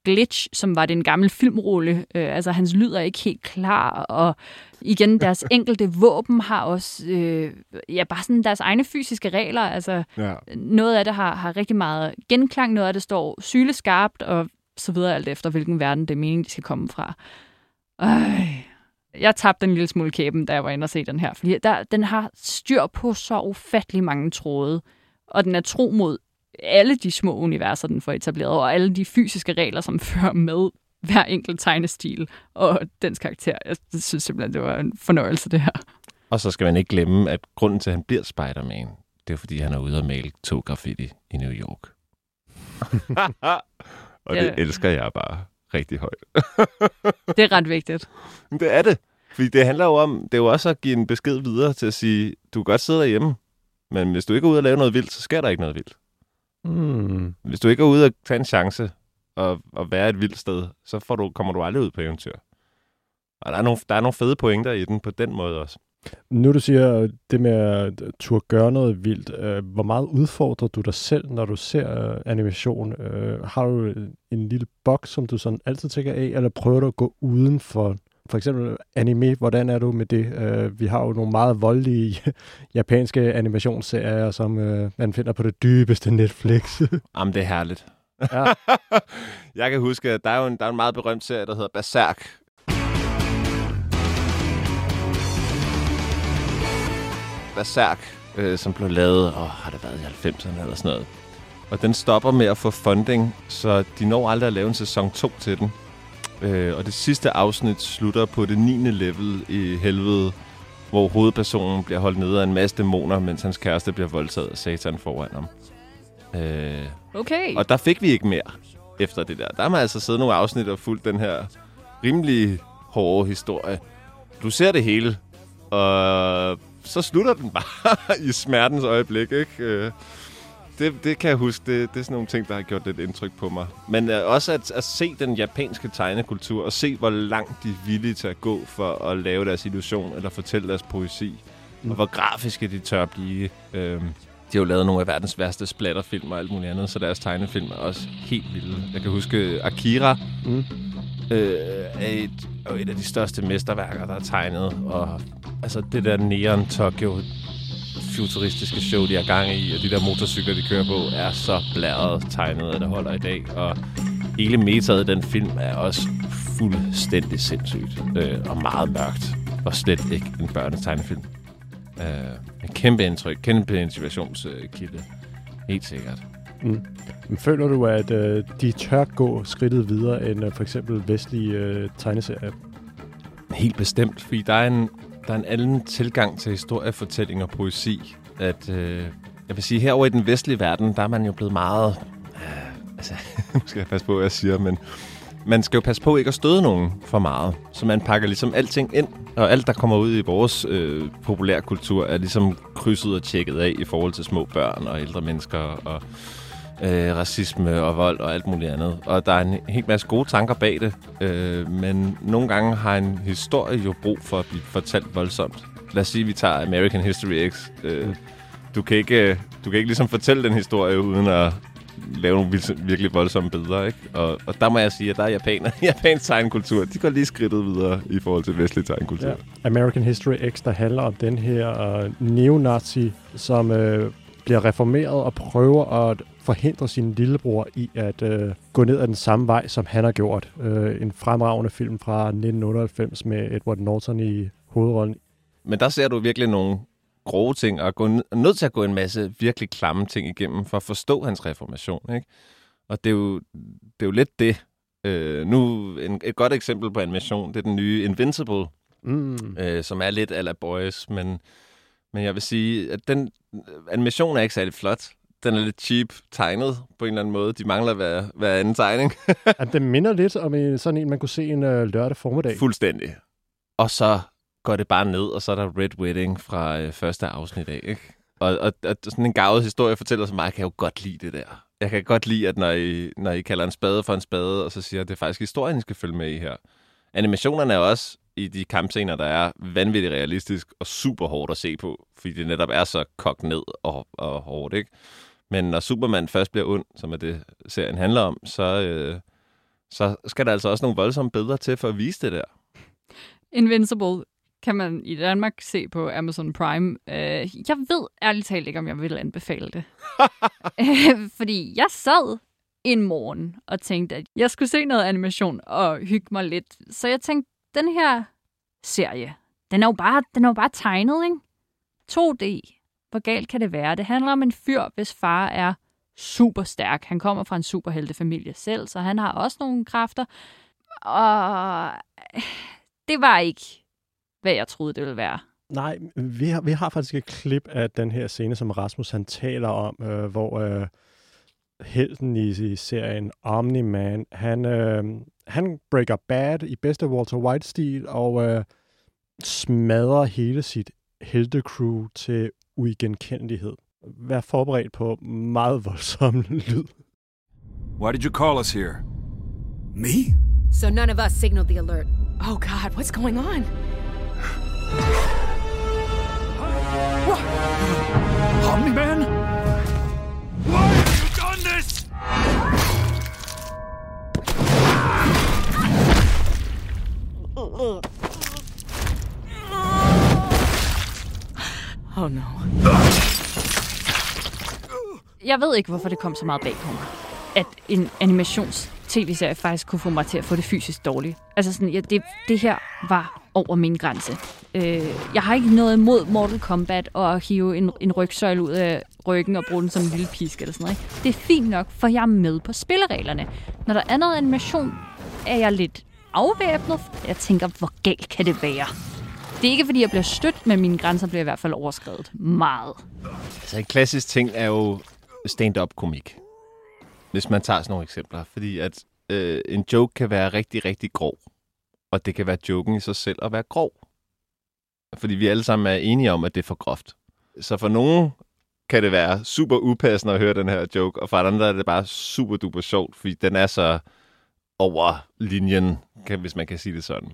glitch, som var det en gammel filmrulle. Øh, altså hans lyd er ikke helt klar, og igen, deres enkelte våben har også, øh, ja, bare sådan deres egne fysiske regler. Altså ja. Noget af det har, har rigtig meget genklang, noget af det står syleskarpt, og så videre alt efter, hvilken verden det er meningen, de skal komme fra. Øj. Jeg tabte en lille smule kæben, da jeg var inde og se den her, fordi der, den har styr på så ufattelig mange tråde, og den er tro mod alle de små universer, den får etableret, og alle de fysiske regler, som fører med hver enkelt tegnestil og dens karakter. Jeg synes simpelthen, det var en fornøjelse, det her. Og så skal man ikke glemme, at grunden til, at han bliver Spider-Man, det er, fordi han er ude og male to graffiti i New York. Og det elsker jeg bare. Rigtig højt. Det er ret vigtigt. Det er det. Fordi det handler jo om, det er jo også at give en besked videre til at sige, du kan godt sidde derhjemme, men hvis du ikke er ude og lave noget vildt, så sker der ikke noget vildt. Mm. Hvis du ikke er ude og tage en chance og, og være et vildt sted, så får du, kommer du aldrig ud på eventyr. Og der er, nogle, der er nogle fede pointer i den på den måde også. Nu du siger det med at turde gøre noget vildt, øh, hvor meget udfordrer du dig selv, når du ser øh, animation? Øh, har du en lille boks, som du sådan altid tænker af, eller prøver du at gå uden for for eksempel anime? Hvordan er du med det? Øh, vi har jo nogle meget voldelige japanske animationsserier, som øh, man finder på det dybeste Netflix. Jamen, det er herligt. Ja. Jeg kan huske, at der er jo en, der er en meget berømt serie, der hedder Berserk. Berserk, øh, som blev lavet, og har det været i halvfemserne eller sådan noget. Og den stopper med at få funding, så de når aldrig at lave en sæson to til den. Øh, og det sidste afsnit slutter på det niende level i helvede, hvor hovedpersonen bliver holdt nede af en masse dæmoner, mens hans kæreste bliver voldtaget af satan foran ham. Øh, okay. Og der fik vi ikke mere efter det der. Der har man altså siddet nogle afsnit og fulgt den her rimelig hårde historie. Du ser det hele, og så slutter den bare i smertens øjeblik, ikke? Det, det kan jeg huske. Det, det er sådan nogle ting, der har gjort lidt indtryk på mig. Men øh, også at, at se den japanske tegnekultur, og se, hvor langt de er villige til at gå for at lave deres illusion, eller fortælle deres poesi, mm. og hvor grafiske de tør blive. Øh, de har jo lavet nogle af verdens værste splatterfilmer og alt muligt andet, så deres tegnefilm er også helt vilde. Jeg kan huske Akira, mm. øh, er et, et af de største mesterværker, der er tegnet, og altså det der Neon Tokyo futuristiske show, de er gang i, og de der motorcykler, de kører på, er så blæret tegnet, at det holder i dag. Og hele metaet i den film er også fuldstændig sindssygt, øh, og meget mørkt, og slet ikke en børnetegnefilm. Øh, en kæmpe indtryk, kæmpe inspirationskilde, helt sikkert. Mm. Men føler du, at øh, de tør gå skridtet videre end øh, for eksempel vestlige øh, tegneserier? Helt bestemt, fordi der er en Der er en anden tilgang til historiefortælling og poesi. At, øh, jeg vil sige, herover i den vestlige verden, der er man jo blevet meget... Øh, altså, nu skal jeg passe på, hvad jeg siger, men... Man skal jo passe på ikke at støde nogen for meget. Så man pakker ligesom alting ind, og alt, der kommer ud i vores øh, populærkultur, er ligesom krydset og tjekket af i forhold til små børn og ældre mennesker og øh, racisme og vold og alt muligt andet. Og der er en helt masse gode tanker bag det, øh, men nogle gange har en historie jo brug for at blive fortalt voldsomt. Lad os sige, at vi tager American History X. Øh, du kan ikke, du kan ikke ligesom fortælle den historie uden at lave nogle virkelig voldsomme billeder, ikke? Og, og der må jeg sige, at der er japaner. Japansk tegnkultur, de går lige skridtet videre i forhold til vestlig tegnkultur. Ja. American History X, der handler om den her øh, neonazi, som øh, bliver reformeret og prøver at forhindre sin lillebror i at øh, gå ned ad den samme vej, som han har gjort. Øh, en fremragende film fra nitten otteoghalvfems med Edward Norton i hovedrollen. Men der ser du virkelig nogle grove ting, og er nødt til at gå en masse virkelig klamme ting igennem, for at forstå hans reformation, ikke? Og det er jo, det er jo lidt det. Øh, nu, en, et godt eksempel på animation, det er den nye Invincible, mm. øh, som er lidt a la Boys, men, men jeg vil sige, at den animation er ikke særlig flot. Den er lidt cheap tegnet på en eller anden måde. De mangler hver, hver anden tegning. At det minder lidt om sådan en, man kunne se en øh, lørdag formiddag. Fuldstændig. Og så går det bare ned, og så er der Red Wedding fra øh, første afsnit af, ikke? Og, og, og sådan en gavet historie fortæller så meget, kan jeg jo godt lide det der. Jeg kan godt lide, at når I, når I kalder en spade for en spade, og så siger, at det er faktisk historien, I skal følge med i her. Animationerne er også i de kampscener, der er vanvittigt realistisk og super hårdt at se på, fordi det netop er så kogt ned og, og hårdt, ikke? Men når Superman først bliver ond, som er det serien handler om, så, øh, så skal der altså også nogle voldsomme billeder til for at vise det der. Invincible kan man i Danmark se på Amazon Prime. Jeg ved ærligt talt ikke, om jeg vil anbefale det. Fordi jeg sad en morgen og tænkte, at jeg skulle se noget animation og hygge mig lidt. Så jeg tænkte, den her serie, den er jo bare, den er jo bare tegnet, ikke? to D. Hvor galt kan det være? Det handler om en fyr, hvis far er super stærk. Han kommer fra en superheltefamilie selv, så han har også nogle kræfter. Og det var ikke, hvad jeg troede, det ville være. Nej, vi har, vi har faktisk et klip af den her scene, som Rasmus han taler om, øh, hvor øh, helten i, i serien Omni-Man, han, øh, han breaker bad i bedste Walter White-stil og øh, smadrer hele sit heltecrew til uigenkendelighed. Vær forberedt på meget voldsom lyd. Why did you call us here? Me? So none of us signaled the alert. Oh God, what's going on? What? Omni-Man? Why have you done this? Oh no. Jeg ved ikke, hvorfor det kom så meget bag på mig, at en animations-tv-serie faktisk kunne få mig til at få det fysisk dårligt. Altså sådan, ja, det, det her var over min grænse. Øh, jeg har ikke noget imod Mortal Kombat og at hive en, en rygsøjle ud af ryggen og bruge den som en lille pisk eller sådan noget. Ikke? Det er fint nok, for jeg er med på spillereglerne. Når der er noget animation, er jeg lidt afvæbnet. Jeg tænker, hvor galt kan det være? Det er ikke, fordi jeg bliver stødt, men mine grænser bliver i hvert fald overskredet meget. Altså en klassisk ting er jo stand-up-komik. Hvis man tager sådan nogle eksempler. Fordi at øh, en joke kan være rigtig, rigtig grov. Og det kan være joken i sig selv at være grov. Fordi vi alle sammen er enige om, at det er for groft. Så for nogen kan det være super upassende at høre den her joke, og for andre er det bare super duper sjovt, fordi den er så over linjen, hvis man kan sige det sådan.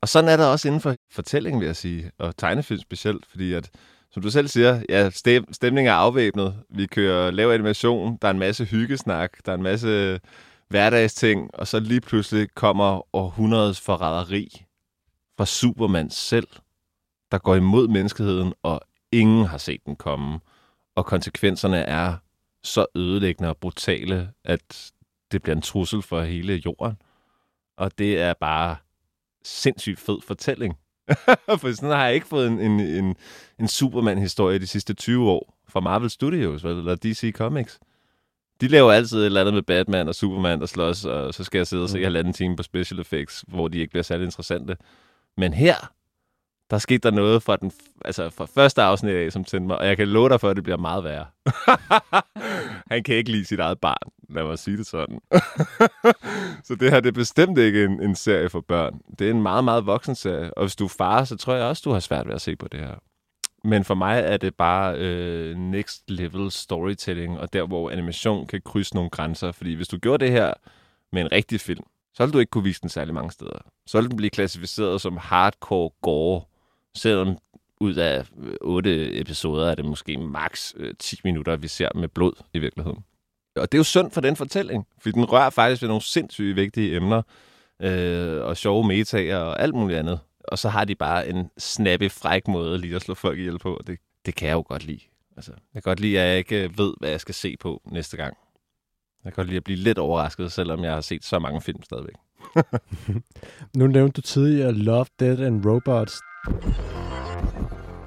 Og sådan er der også inden for fortællingen, vil jeg sige, og tegnefilm specielt, fordi at, som du selv siger, ja, stemningen er afvæbnet, vi kører lav animation, der er en masse hyggesnak, der er en masse hverdagsting, og så lige pludselig kommer århundredes forræderi fra Superman selv, der går imod menneskeheden, og ingen har set den komme. Og konsekvenserne er så ødelæggende og brutale, at det bliver en trussel for hele jorden. Og det er bare sindssygt fed fortælling. For sådan har jeg ikke fået en, en, en, en Superman-historie de sidste tyve år fra Marvel Studios eller D C Comics. De laver altid et eller andet med Batman og Superman, der slås, og så skal jeg sidde og se halvanden time på special effects, hvor de ikke bliver særlig interessante. Men her... Der skete der noget fra, den, altså fra første afsnit af, som tændte mig, og jeg kan love dig for, at det bliver meget værre. Han kan ikke lide sit eget barn, lad mig sige det sådan. Så det her, det er bestemt ikke en, en serie for børn. Det er en meget, meget voksen serie, og hvis du er far, så tror jeg også, du har svært ved at se på det her. Men for mig er det bare øh, next level storytelling, og der, hvor animation kan krydse nogle grænser. Fordi hvis du gjorde det her med en rigtig film, så ville du ikke kunne vise den særlig mange steder. Så ville den blive klassificeret som hardcore gore. Selvom ud af otte episoder er det måske maks ti minutter, vi ser med blod i virkeligheden. Og det er jo synd for den fortælling, fordi den rører faktisk ved nogle sindssygt vigtige emner, øh, og sjove metaer og alt muligt andet. Og så har de bare en snappy, fræk måde lige at slå folk ihjel på. Det, det kan jeg jo godt lide. Altså, jeg kan godt lide, at jeg ikke ved, hvad jeg skal se på næste gang. Jeg kan godt lide at blive lidt overrasket, selvom jeg har set så mange film stadigvæk. Nu nævnte du tidligere Love, Death and Robots.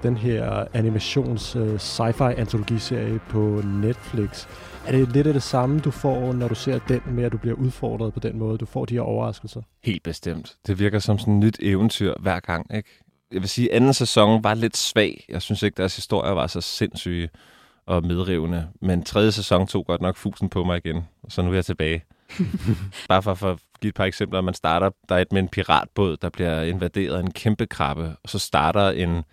Den her animations uh, sci-fi antologiserie på Netflix. Er det lidt af det samme, du får, når du ser den, med at du bliver udfordret på den måde? Du får de her overraskelser? Helt bestemt. Det virker som sådan et nyt eventyr hver gang, ikke? Jeg vil sige, at anden sæson var lidt svag. Jeg synes ikke, deres historier var så sindssyge og medrivende. Men tredje sæson tog godt nok fusen på mig igen. Så nu er jeg tilbage. Bare for, for at give et par eksempler, man starter, der er et med en piratbåd, der bliver invaderet af en kæmpe krabbe, og så starter en,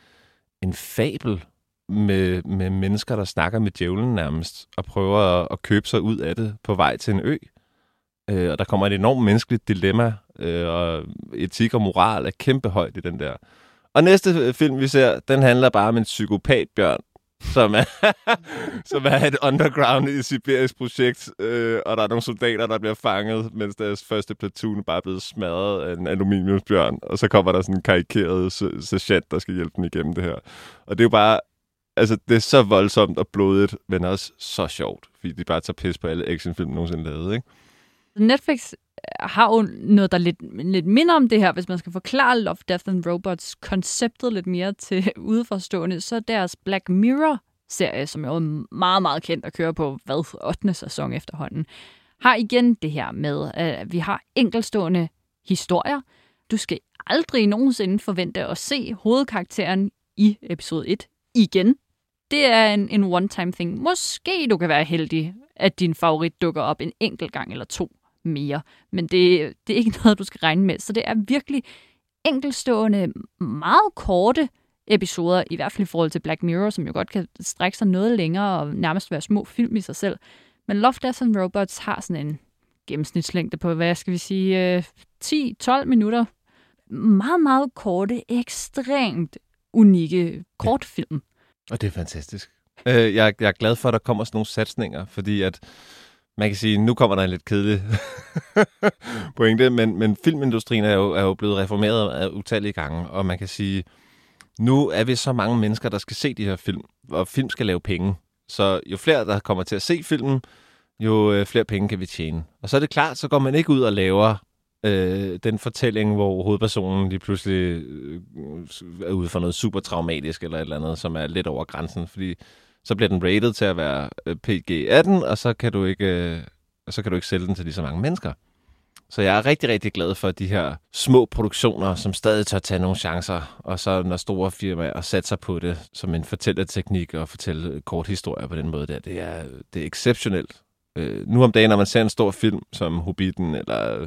en fabel med, med mennesker, der snakker med djævlen nærmest, og prøver at, at købe sig ud af det på vej til en ø. Øh, og der kommer et enormt menneskeligt dilemma, øh, og etik og moral er kæmpe højt i den der. Og næste film, vi ser, den handler bare om en psykopatbjørn, som er, som er et underground i sibirisk projekt, øh, og der er nogle soldater, der bliver fanget, mens deres første platoon bare er blevet smadret af en aluminiumsbjørn, og så kommer der sådan en karikeret sergeant, der skal hjælpe dem igennem det her. Og det er jo bare, altså det er så voldsomt og blodigt, men også så sjovt, fordi de bare tager pis på alle actionfilm nogensinde lavet, ikke? Netflix har jo noget, der lidt, lidt minder om det her. Hvis man skal forklare Love, Death and Robots-konceptet lidt mere til udeforstående, så deres Black Mirror-serie, som jo er meget, meget kendt at køre på, hvad, ottende sæson efterhånden, har igen det her med, at vi har enkeltstående historier. Du skal aldrig nogensinde forvente at se hovedkarakteren i episode et igen. Det er en, en one-time thing. Måske du kan være heldig, at din favorit dukker op en enkelt gang eller to mere. Men det, det er ikke noget, du skal regne med. Så det er virkelig enkeltstående, meget korte episoder, i hvert fald i forhold til Black Mirror, som jo godt kan strække sig noget længere og nærmest være små film i sig selv. Men Love, Death and Robots har sådan en gennemsnitslængde på, hvad skal vi sige, ti til tolv minutter. Meget, meget korte, ekstremt unikke kortfilm. Og det er fantastisk. Øh, jeg, jeg er glad for, at der kommer sådan nogle satsninger, fordi at man kan sige, nu kommer der en lidt kedelig pointe, men, men filmindustrien er jo, er jo blevet reformeret af utallige gange, og man kan sige, nu er vi så mange mennesker, der skal se de her film, og film skal lave penge. Så jo flere, der kommer til at se filmen, jo flere penge kan vi tjene. Og så er det klart, så går man ikke ud og laver Øh, den fortælling, hvor hovedpersonen lige pludselig er ude for noget super traumatisk eller et eller andet, som er lidt over grænsen, fordi så bliver den rated til at være P G atten, og så kan du ikke, så kan du ikke sælge den til lige så mange mennesker. Så jeg er rigtig, rigtig glad for de her små produktioner, som stadig tør tage nogle chancer, og så når store firmaer satser på det som en fortællerteknik og fortælle kort historier på den måde der, det er, det er exceptionelt. Øh, nu om dagen, når man ser en stor film som Hobbiten eller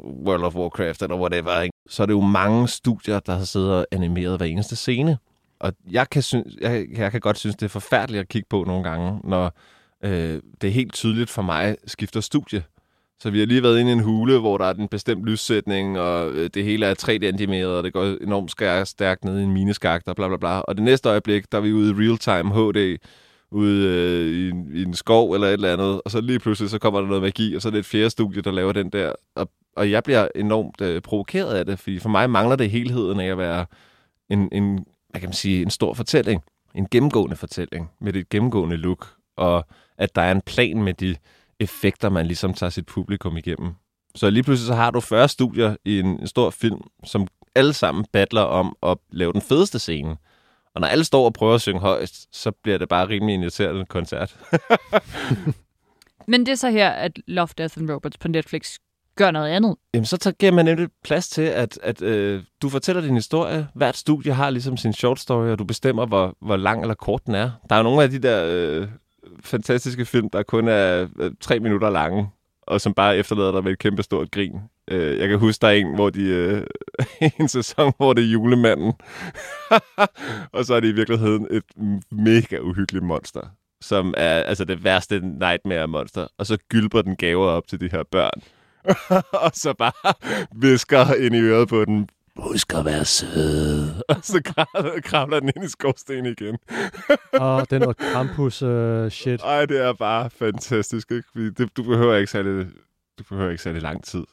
World of Warcraft eller whatever, ikke? Så er det jo mange studier, der har siddet og animeret hver eneste scene. Og jeg kan, synes, jeg, jeg kan godt synes, det er forfærdeligt at kigge på nogle gange, når øh, det er helt tydeligt for mig, skifter studie. Så vi har lige været inde i en hule, hvor der er den bestemt lyssætning, og øh, det hele er tre D animeret, og det går enormt skær, stærkt ned i en mineskagt og bla bla bla. Og det næste øjeblik, der er vi ude i real-time H D, ude øh, i, en, i en skov eller et eller andet, og så lige pludselig, så kommer der noget magi, og så er det et fjerde studie, der laver den der. Og, og jeg bliver enormt øh, provokeret af det, fordi for mig mangler det helheden af at være en... en jeg kan sige, en stor fortælling, en gennemgående fortælling med et gennemgående look, og at der er en plan med de effekter, man ligesom tager sit publikum igennem. Så lige pludselig så har du fyrre studier i en stor film, som alle sammen battler om at lave den fedeste scene. Og når alle står og prøver at synge højst, så bliver det bare rimelig irriterende koncert. Men det er så her, at Love, Death and Robots på Netflix gør noget andet. Jamen, så giver man nemlig plads til, at, at øh, du fortæller din historie. Hvert studie har ligesom sin short story, og du bestemmer, hvor, hvor lang eller kort den er. Der er nogle af de der øh, fantastiske film, der kun er øh, tre minutter lange, og som bare efterlader dig med et kæmpe stort grin. Øh, jeg kan huske, der er en, hvor de, øh, en sæson, hvor det er julemanden, og så er det i virkeligheden et mega uhyggeligt monster, som er altså det værste nightmare-monster, og så gylper den gaver op til de her børn. Og så bare visker ind i øret på den. Husk at være sød. Og så kravler den ind i skovstenen igen. Åh, oh, den var Krampus uh, shit. Ej, det er bare fantastisk. Ikke? Du behøver ikke særlig, du behøver ikke særlig lang tid.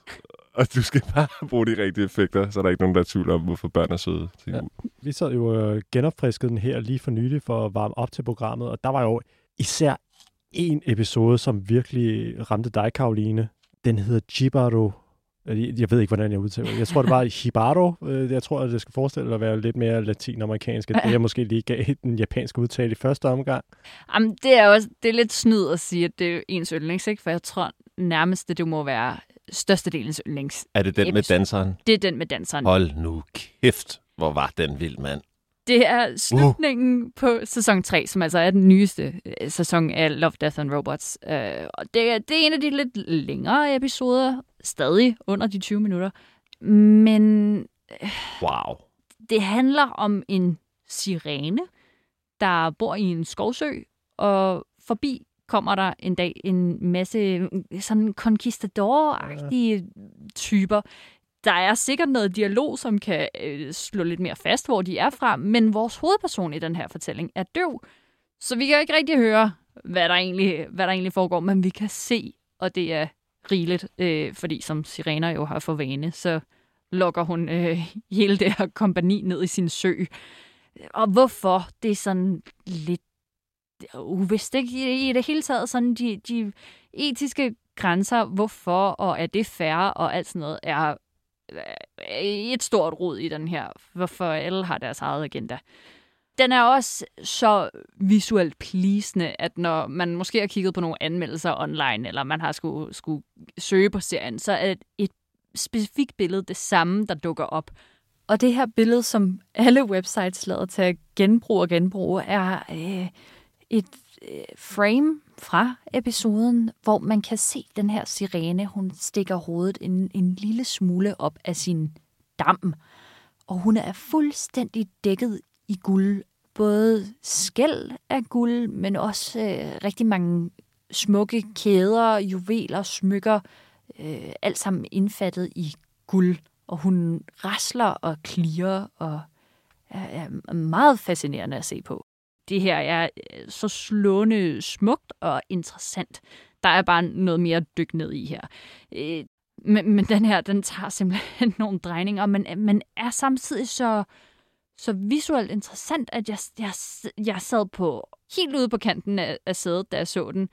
Og du skal bare bruge de rigtige effekter, så er der ikke nogen, der er tvivl om, hvorfor børn er søde. Ja. Vi sad jo uh, genopfrisket den her lige for nylig for at varme op til programmet, og der var jo især en episode, som virkelig ramte dig, Karoline. Den hedder Jibaro. Jeg ved ikke, hvordan jeg udtaler det. Jeg tror, det var Jibaro. Jeg tror, det skal forestille at være lidt mere latinamerikansk. Det er måske lige gav den japanske udtale i første omgang. Jamen, det er også det er lidt snyd at sige, at det er ens yndlings, ikke? For jeg tror nærmest, det må være størstedelens yndlings. Er det den episode med danseren? Det er den med danseren. Hold nu kæft, hvor var den vild, mand. Det er slutningen uh. på sæson tre, som altså er den nyeste sæson af Love, Death and Robots. Uh, og det er, det er en af de lidt længere episoder, stadig under de tyve minutter. Men uh, wow. Det handler om en sirene, der bor i en skovsø, og forbi kommer der en dag en masse sådan conquistador-agtige ja. typer. Der er sikkert noget dialog, som kan øh, slå lidt mere fast, hvor de er fra, men vores hovedperson i den her fortælling er døv, så vi kan ikke rigtig høre, hvad der egentlig, hvad der egentlig foregår, men vi kan se, og det er rigeligt, øh, fordi som sirener jo har for vane, så lokker hun øh, hele det her kompagni ned i sin sø. Og hvorfor? Det er sådan lidt uvist, ikke? I det hele taget sådan de, de etiske grænser, hvorfor, og er det fair, og alt sådan noget, er et stort rod i den her, hvorfor alle har deres eget agenda. Den er også så visuelt pleasende, at når man måske har kigget på nogle anmeldelser online, eller man har skulle, skulle søge på serien, så er et specifikt billede det samme, der dukker op. Og det her billede, som alle websites lader til at genbruge og genbruge, er øh, et øh, frame fra episoden, hvor man kan se den her sirene, hun stikker hovedet en, en lille smule op af sin dam. Og hun er fuldstændig dækket i guld. Både skæld af guld, men også øh, rigtig mange smukke kæder, juveler, smykker, øh, alt sammen indfattet i guld. Og hun rasler og klirer og er, er meget fascinerende at se på. Det her er så slående smukt og interessant. Der er bare noget mere at dykke ned i her. Men, men den her, den tager simpelthen nogle drejninger, men, men er samtidig så, så visuelt interessant, at jeg, jeg, jeg sad på helt ude på kanten af, af sædet, da jeg så den.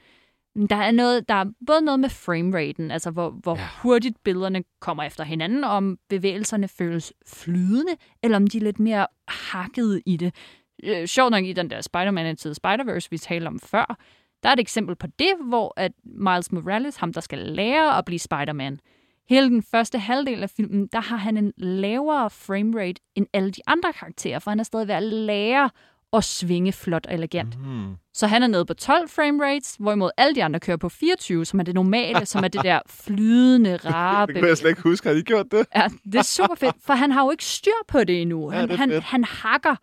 Der er, noget, der er både noget med frameraten, altså hvor, hvor ja. hurtigt billederne kommer efter hinanden, om bevægelserne føles flydende, eller om de er lidt mere hakket i det. Øh, sjovt nok i den der Spider-Man Into the Spider-Verse, vi talte om før, der er et eksempel på det, hvor at Miles Morales, ham der skal lære at blive Spider-Man, hele den første halvdel af filmen, der har han en lavere framerate end alle de andre karakterer, for han er stadig ved at lære og svinge flot og elegant. Mm. Så han er nede på tolv framerates, hvorimod alle de andre kører på fireogtyve, som er det normale, som er det der flydende, rare... det kunne jeg slet ikke huske, at I gjorde det. Ja, det er super fedt, for han har jo ikke styr på det endnu. Han, ja, det han, han hakker.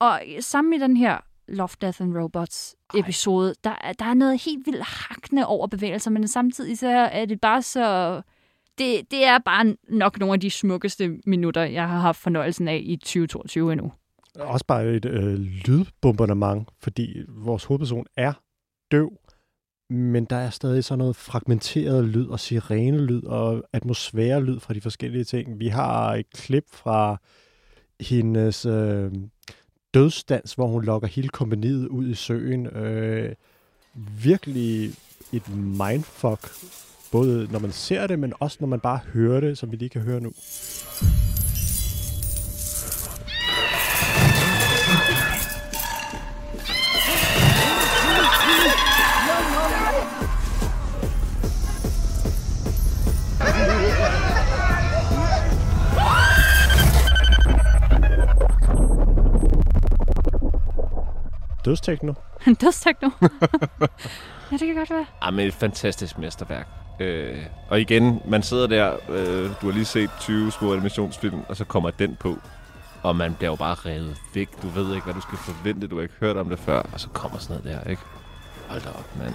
Og sammen i den her Love, Death and Robots episode, der, der er noget helt vildt hakkende over bevægelser, men samtidig så er det bare så... Det, det er bare nok nogle af de smukkeste minutter, jeg har haft fornøjelsen af i tyve tyve-to endnu. Også bare et øh, lydbombardement, fordi vores hovedperson er døv, men der er stadig sådan noget fragmenteret lyd og sirenelyd og atmosfærelyd fra de forskellige ting. Vi har et klip fra hendes øh, dødsdans, hvor hun lokker hele kompaniet ud i søen. Øh, virkelig et mindfuck, både når man ser det, men også når man bare hører det, som vi lige kan høre nu. Dødstekno. Dødstekno. Ja, det kan godt være. Jamen, et fantastisk mesterværk. Øh, og igen, man sidder der, øh, du har lige set tyve små animationsfilm, og så kommer den på, og man bliver jo bare revet væk. Du ved ikke, hvad du skal forvente, du har ikke hørt om det før, og så kommer sådan noget der, ikke? Hold da op, mand.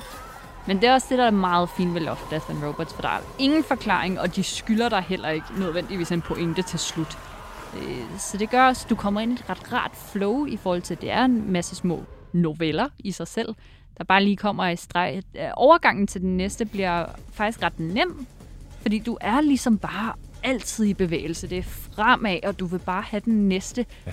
Men det er også det, der er meget fint ved Love, Death and Robots, for der er ingen forklaring, og de skylder dig heller ikke nødvendigvis en pointe til slut. Øh, så det gør også, du kommer ind i et ret rart flow i forhold til, det er en masse små noveller i sig selv, der bare lige kommer i streg. Overgangen til den næste bliver faktisk ret nem, fordi du er ligesom bare altid i bevægelse. Det er fremad, og du vil bare have den næste. Ja.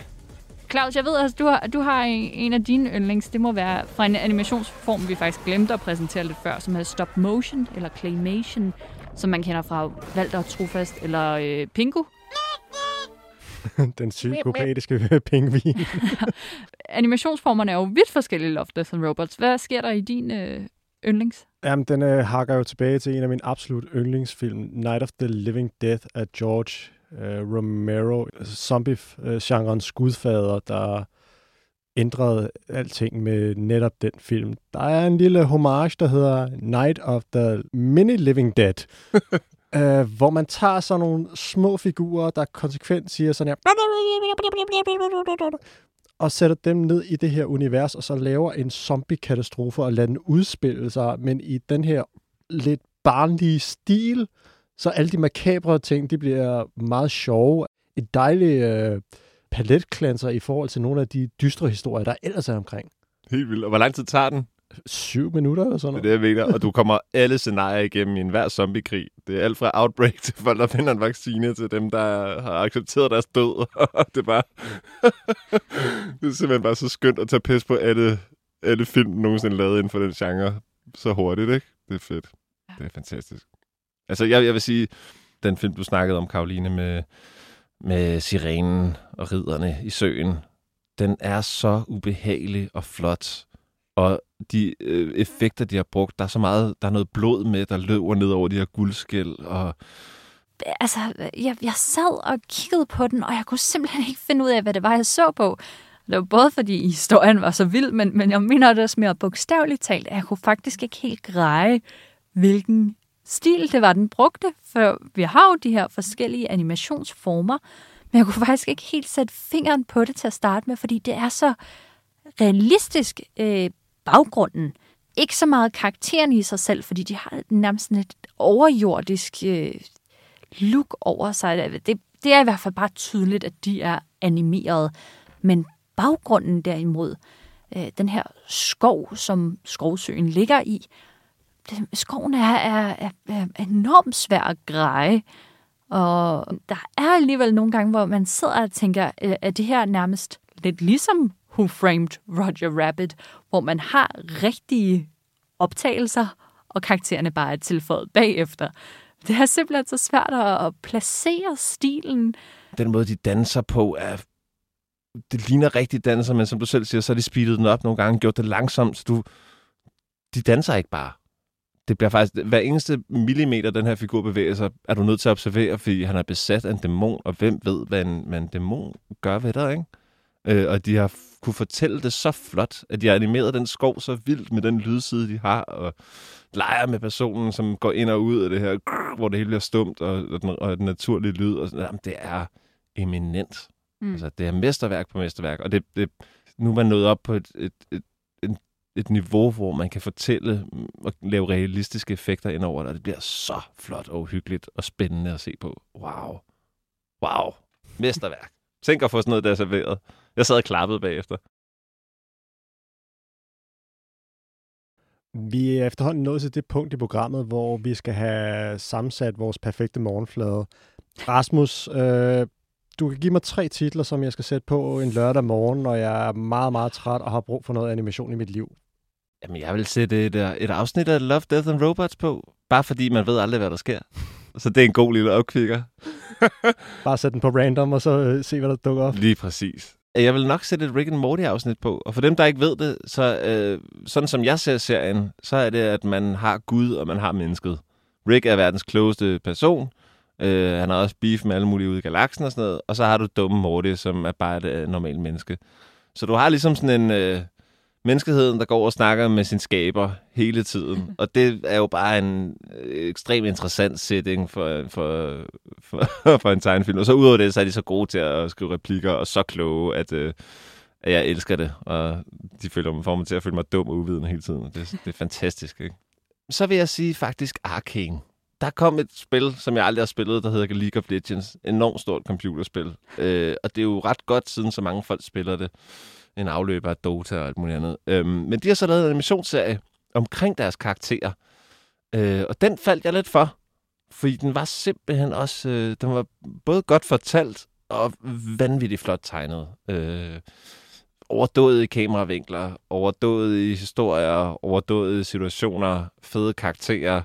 Claus, jeg ved, at du har, du har en af dine yndlings. Det må være fra en animationsform, vi faktisk glemte at præsentere lidt før, som hedder stop motion eller claymation, som man kender fra Walter Trofast eller øh, Pingu. Den psykopatiske pingvin. Animationsformerne er jo vidt forskellige i Love, Death and Robots. Hvad sker der i din øh, yndlings? Jamen, den øh, hakker jo tilbage til en af mine absolut yndlingsfilm, Night of the Living Death af George øh, Romero. Zombie-genren skudfader, der ændrede alting med netop den film. Der er en lille homage, der hedder Night of the Mini Living Dead. Uh, hvor man tager sådan nogle små figurer, der konsekvent siger sådan her, og sætter dem ned i det her univers, og så laver en zombie-katastrofe og lader den udspille sig, men i den her lidt barnlige stil, så alle de makabre ting, de bliver meget sjove. Et dejligt uh, paletklanser i forhold til nogle af de dystre historier, der ellers er omkring. Helt vildt. Og hvor lang tid tager den? Syv minutter eller sådan noget. Det er det, jeg mener. Og du kommer alle scenarier igennem i enhver zombiekrig. Det er alt fra Outbreak til folk, der finder en vaccine, til dem, der har accepteret deres død. det, er bare det er simpelthen bare så skønt at tage pis på alle, alle film, nogensinde lavet inden for den genre så hurtigt, ikke? Det er fedt. Det er fantastisk. Altså, jeg, jeg vil sige, den film, du snakkede om, Karoline, med, med sirenen og ridderne i søen, den er så ubehagelig og flot. Og de øh, effekter, de har brugt, der er så meget, der er noget blod med, der løber ned over de her guldskæl. Og... Altså, jeg, jeg sad og kiggede på den, og jeg kunne simpelthen ikke finde ud af, hvad det var, jeg så på. Det var både, fordi historien var så vild, men, men jeg mener det også mere bogstaveligt talt, at jeg kunne faktisk ikke helt greje, hvilken stil det var, den brugte. For vi har jo de her forskellige animationsformer, men jeg kunne faktisk ikke helt sætte fingeren på det til at starte med, fordi det er så realistisk øh, baggrunden. Ikke så meget karaktererne i sig selv, fordi de har nærmest et overjordisk øh, look over sig. Det, det er i hvert fald bare tydeligt, at de er animerede. Men baggrunden derimod, øh, den her skov, som Skovsøen ligger i, det, skoven er, er, er enormt svær at greje. Og der er alligevel nogle gange, hvor man sidder og tænker, øh, er det her nærmest lidt ligesom Who Framed Roger Rabbit, hvor man har rigtige optagelser og karaktererne bare er tilføjet bagefter. Det er simpelthen så svært at placere stilen. Den måde, de danser på, er... det ligner rigtig danser, men som du selv siger, så har de speedet den op nogle gange, gjort det langsomt, så du... de danser ikke bare. Det bliver faktisk... hver eneste millimeter, den her figur bevæger sig, er du nødt til at observere, fordi han er besat af en dæmon, og hvem ved, hvad en, hvad en dæmon gør ved dig, ikke? Øh, og de har f- kunne fortælle det så flot, at de har animeret den skov så vildt med den lydside, de har, og leger med personen, som går ind og ud af det her, grrr, hvor det hele bliver stumt, og, og, den, og den naturlige lyd, og sådan, jamen, det er eminent. Mm. Altså, det er mesterværk på mesterværk, og det, det, nu er man nået op på et, et, et, et, et niveau, hvor man kan fortælle og lave realistiske effekter ind over det, og det bliver så flot og uhyggeligt og spændende at se på. Wow. Wow. Mesterværk. Tænk at få sådan noget, der er serveret. Jeg sad og klappede bagefter. Vi er efterhånden nået til det punkt i programmet, hvor vi skal have sammensat vores perfekte morgenflade. Rasmus, øh, du kan give mig tre titler, som jeg skal sætte på en lørdag morgen, når jeg er meget, meget træt og har brug for noget animation i mit liv. Jamen, jeg vil sætte et, et afsnit af Love, Death and Robots på, bare fordi man ved aldrig, hvad der sker. Så det er en god lille opkvikker. Bare sæt den på random, og så øh, se, hvad der dukker op. Lige præcis. Jeg vil nok sætte et Rick and Morty-afsnit på, og for dem, der ikke ved det, så øh, sådan som jeg ser serien, så er det, at man har Gud, og man har mennesket. Rick er verdens klogeste person, øh, han har også beef med alle mulige ude i galaksen og sådan noget, og så har du dumme Morty, som er bare et øh, normalt menneske. Så du har ligesom sådan en øh, menneskeheden, der går og snakker med sin skaber hele tiden, og det er jo bare en øh, ekstremt interessant setting for, for, for, for en tegnefilm. Og så udover det, så er de så gode til at skrive replikker, og så kloge, at, øh, at jeg elsker det, og de føler mig, får mig til at føle mig dum og uvidende hele tiden, og det, det er fantastisk, ikke? Så vil jeg sige faktisk Arcane. Der kom et spil, som jeg aldrig har spillet, der hedder League of Legends. Enormt stort computerspil, øh, og det er jo ret godt, siden så mange folk spiller det. En afløber af Dota og alt muligt andet. Øhm, men de har så lavet en animationsserie omkring deres karakterer. Øh, og den faldt jeg lidt for. Fordi den var simpelthen også... Øh, den var både godt fortalt og vanvittigt flot tegnet. Øh, overdået i kameravinkler, overdået i historier, overdået i situationer, fede karakterer.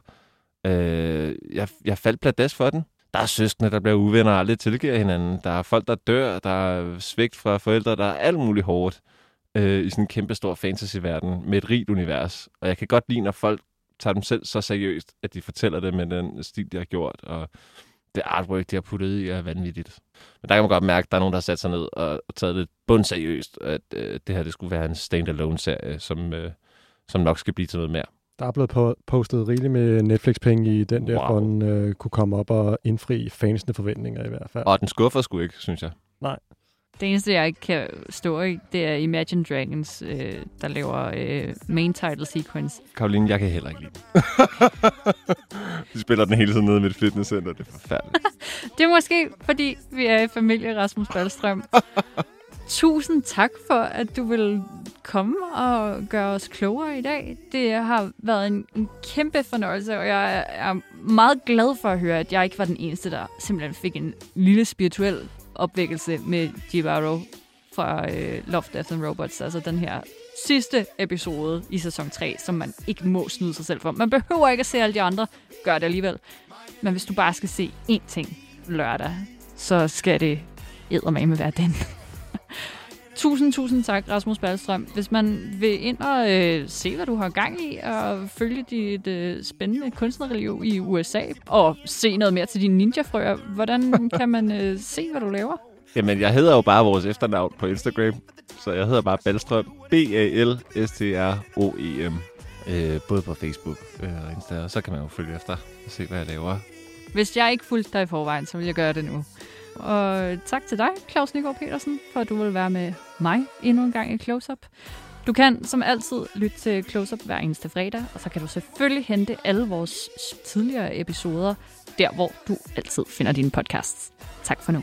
Øh, jeg, jeg faldt pladask for den. Der er søskende, der bliver uvenner og aldrig tilgiver hinanden. Der er folk, der dør. Der er svigt fra forældre. Der er alt muligt hårdt øh, i sådan en kæmpe stor fantasy-verden med et rigt univers. Og jeg kan godt lide, når folk tager dem selv så seriøst, at de fortæller det med den stil, de har gjort. Og det artwork, de har puttet i, er vanvittigt. Men der kan man godt mærke, at der er nogen, der har sat sig ned og taget det bundseriøst. At øh, det her det skulle være en stand-alone-serie, som, øh, som nok skal blive til noget mere. Der er blevet postet rigeligt med Netflix-penge i den der, wow. For den øh, kunne komme op og indfri fansene forventninger i hvert fald. Og den skuffer sgu ikke, synes jeg. Nej. Det eneste, jeg ikke kan stå i, det er Imagine Dragons, øh, der laver øh, main title sequence. Karoline, jeg kan heller ikke lide den. De spiller den hele tiden nede med et fitnesscenter, det er forfærdeligt. Det er måske, fordi vi er i familie Rasmus Ballstrøm. Tusind tak for, at du vil komme og gøre os klogere i dag. Det har været en, en kæmpe fornøjelse, og jeg er meget glad for at høre, at jeg ikke var den eneste, der simpelthen fik en lille spirituel opvækkelse med Jibaro fra øh, Love, Death and Robots. Altså den her sidste episode i sæson tre, som man ikke må snyde sig selv for. Man behøver ikke at se alle de andre. Gør det alligevel. Men hvis du bare skal se én ting lørdag, så skal det eddermame være den. Tusind, tusind tak, Rasmus Ballstrøm. Hvis man vil ind og øh, se, hvad du har gang i, og følge dit øh, spændende kunstnerliv i U S A, og se noget mere til dine ninjafrøer, hvordan kan man øh, se, hvad du laver? Jamen, jeg hedder jo bare vores efternavn på Instagram, så jeg hedder bare Ballstrøm. B-A-L-S-T-R-O-E-M. Øh, både på Facebook og Insta, og så kan man jo følge efter og se, hvad jeg laver. Hvis jeg ikke fulgte dig i forvejen, så vil jeg gøre det nu. Og tak til dig, Claus Nygaard Petersen, for at du vil være med mig endnu en gang i Close Up. Du kan som altid lytte til Close Up hver eneste fredag, og så kan du selvfølgelig hente alle vores tidligere episoder, der hvor du altid finder dine podcasts. Tak for nu.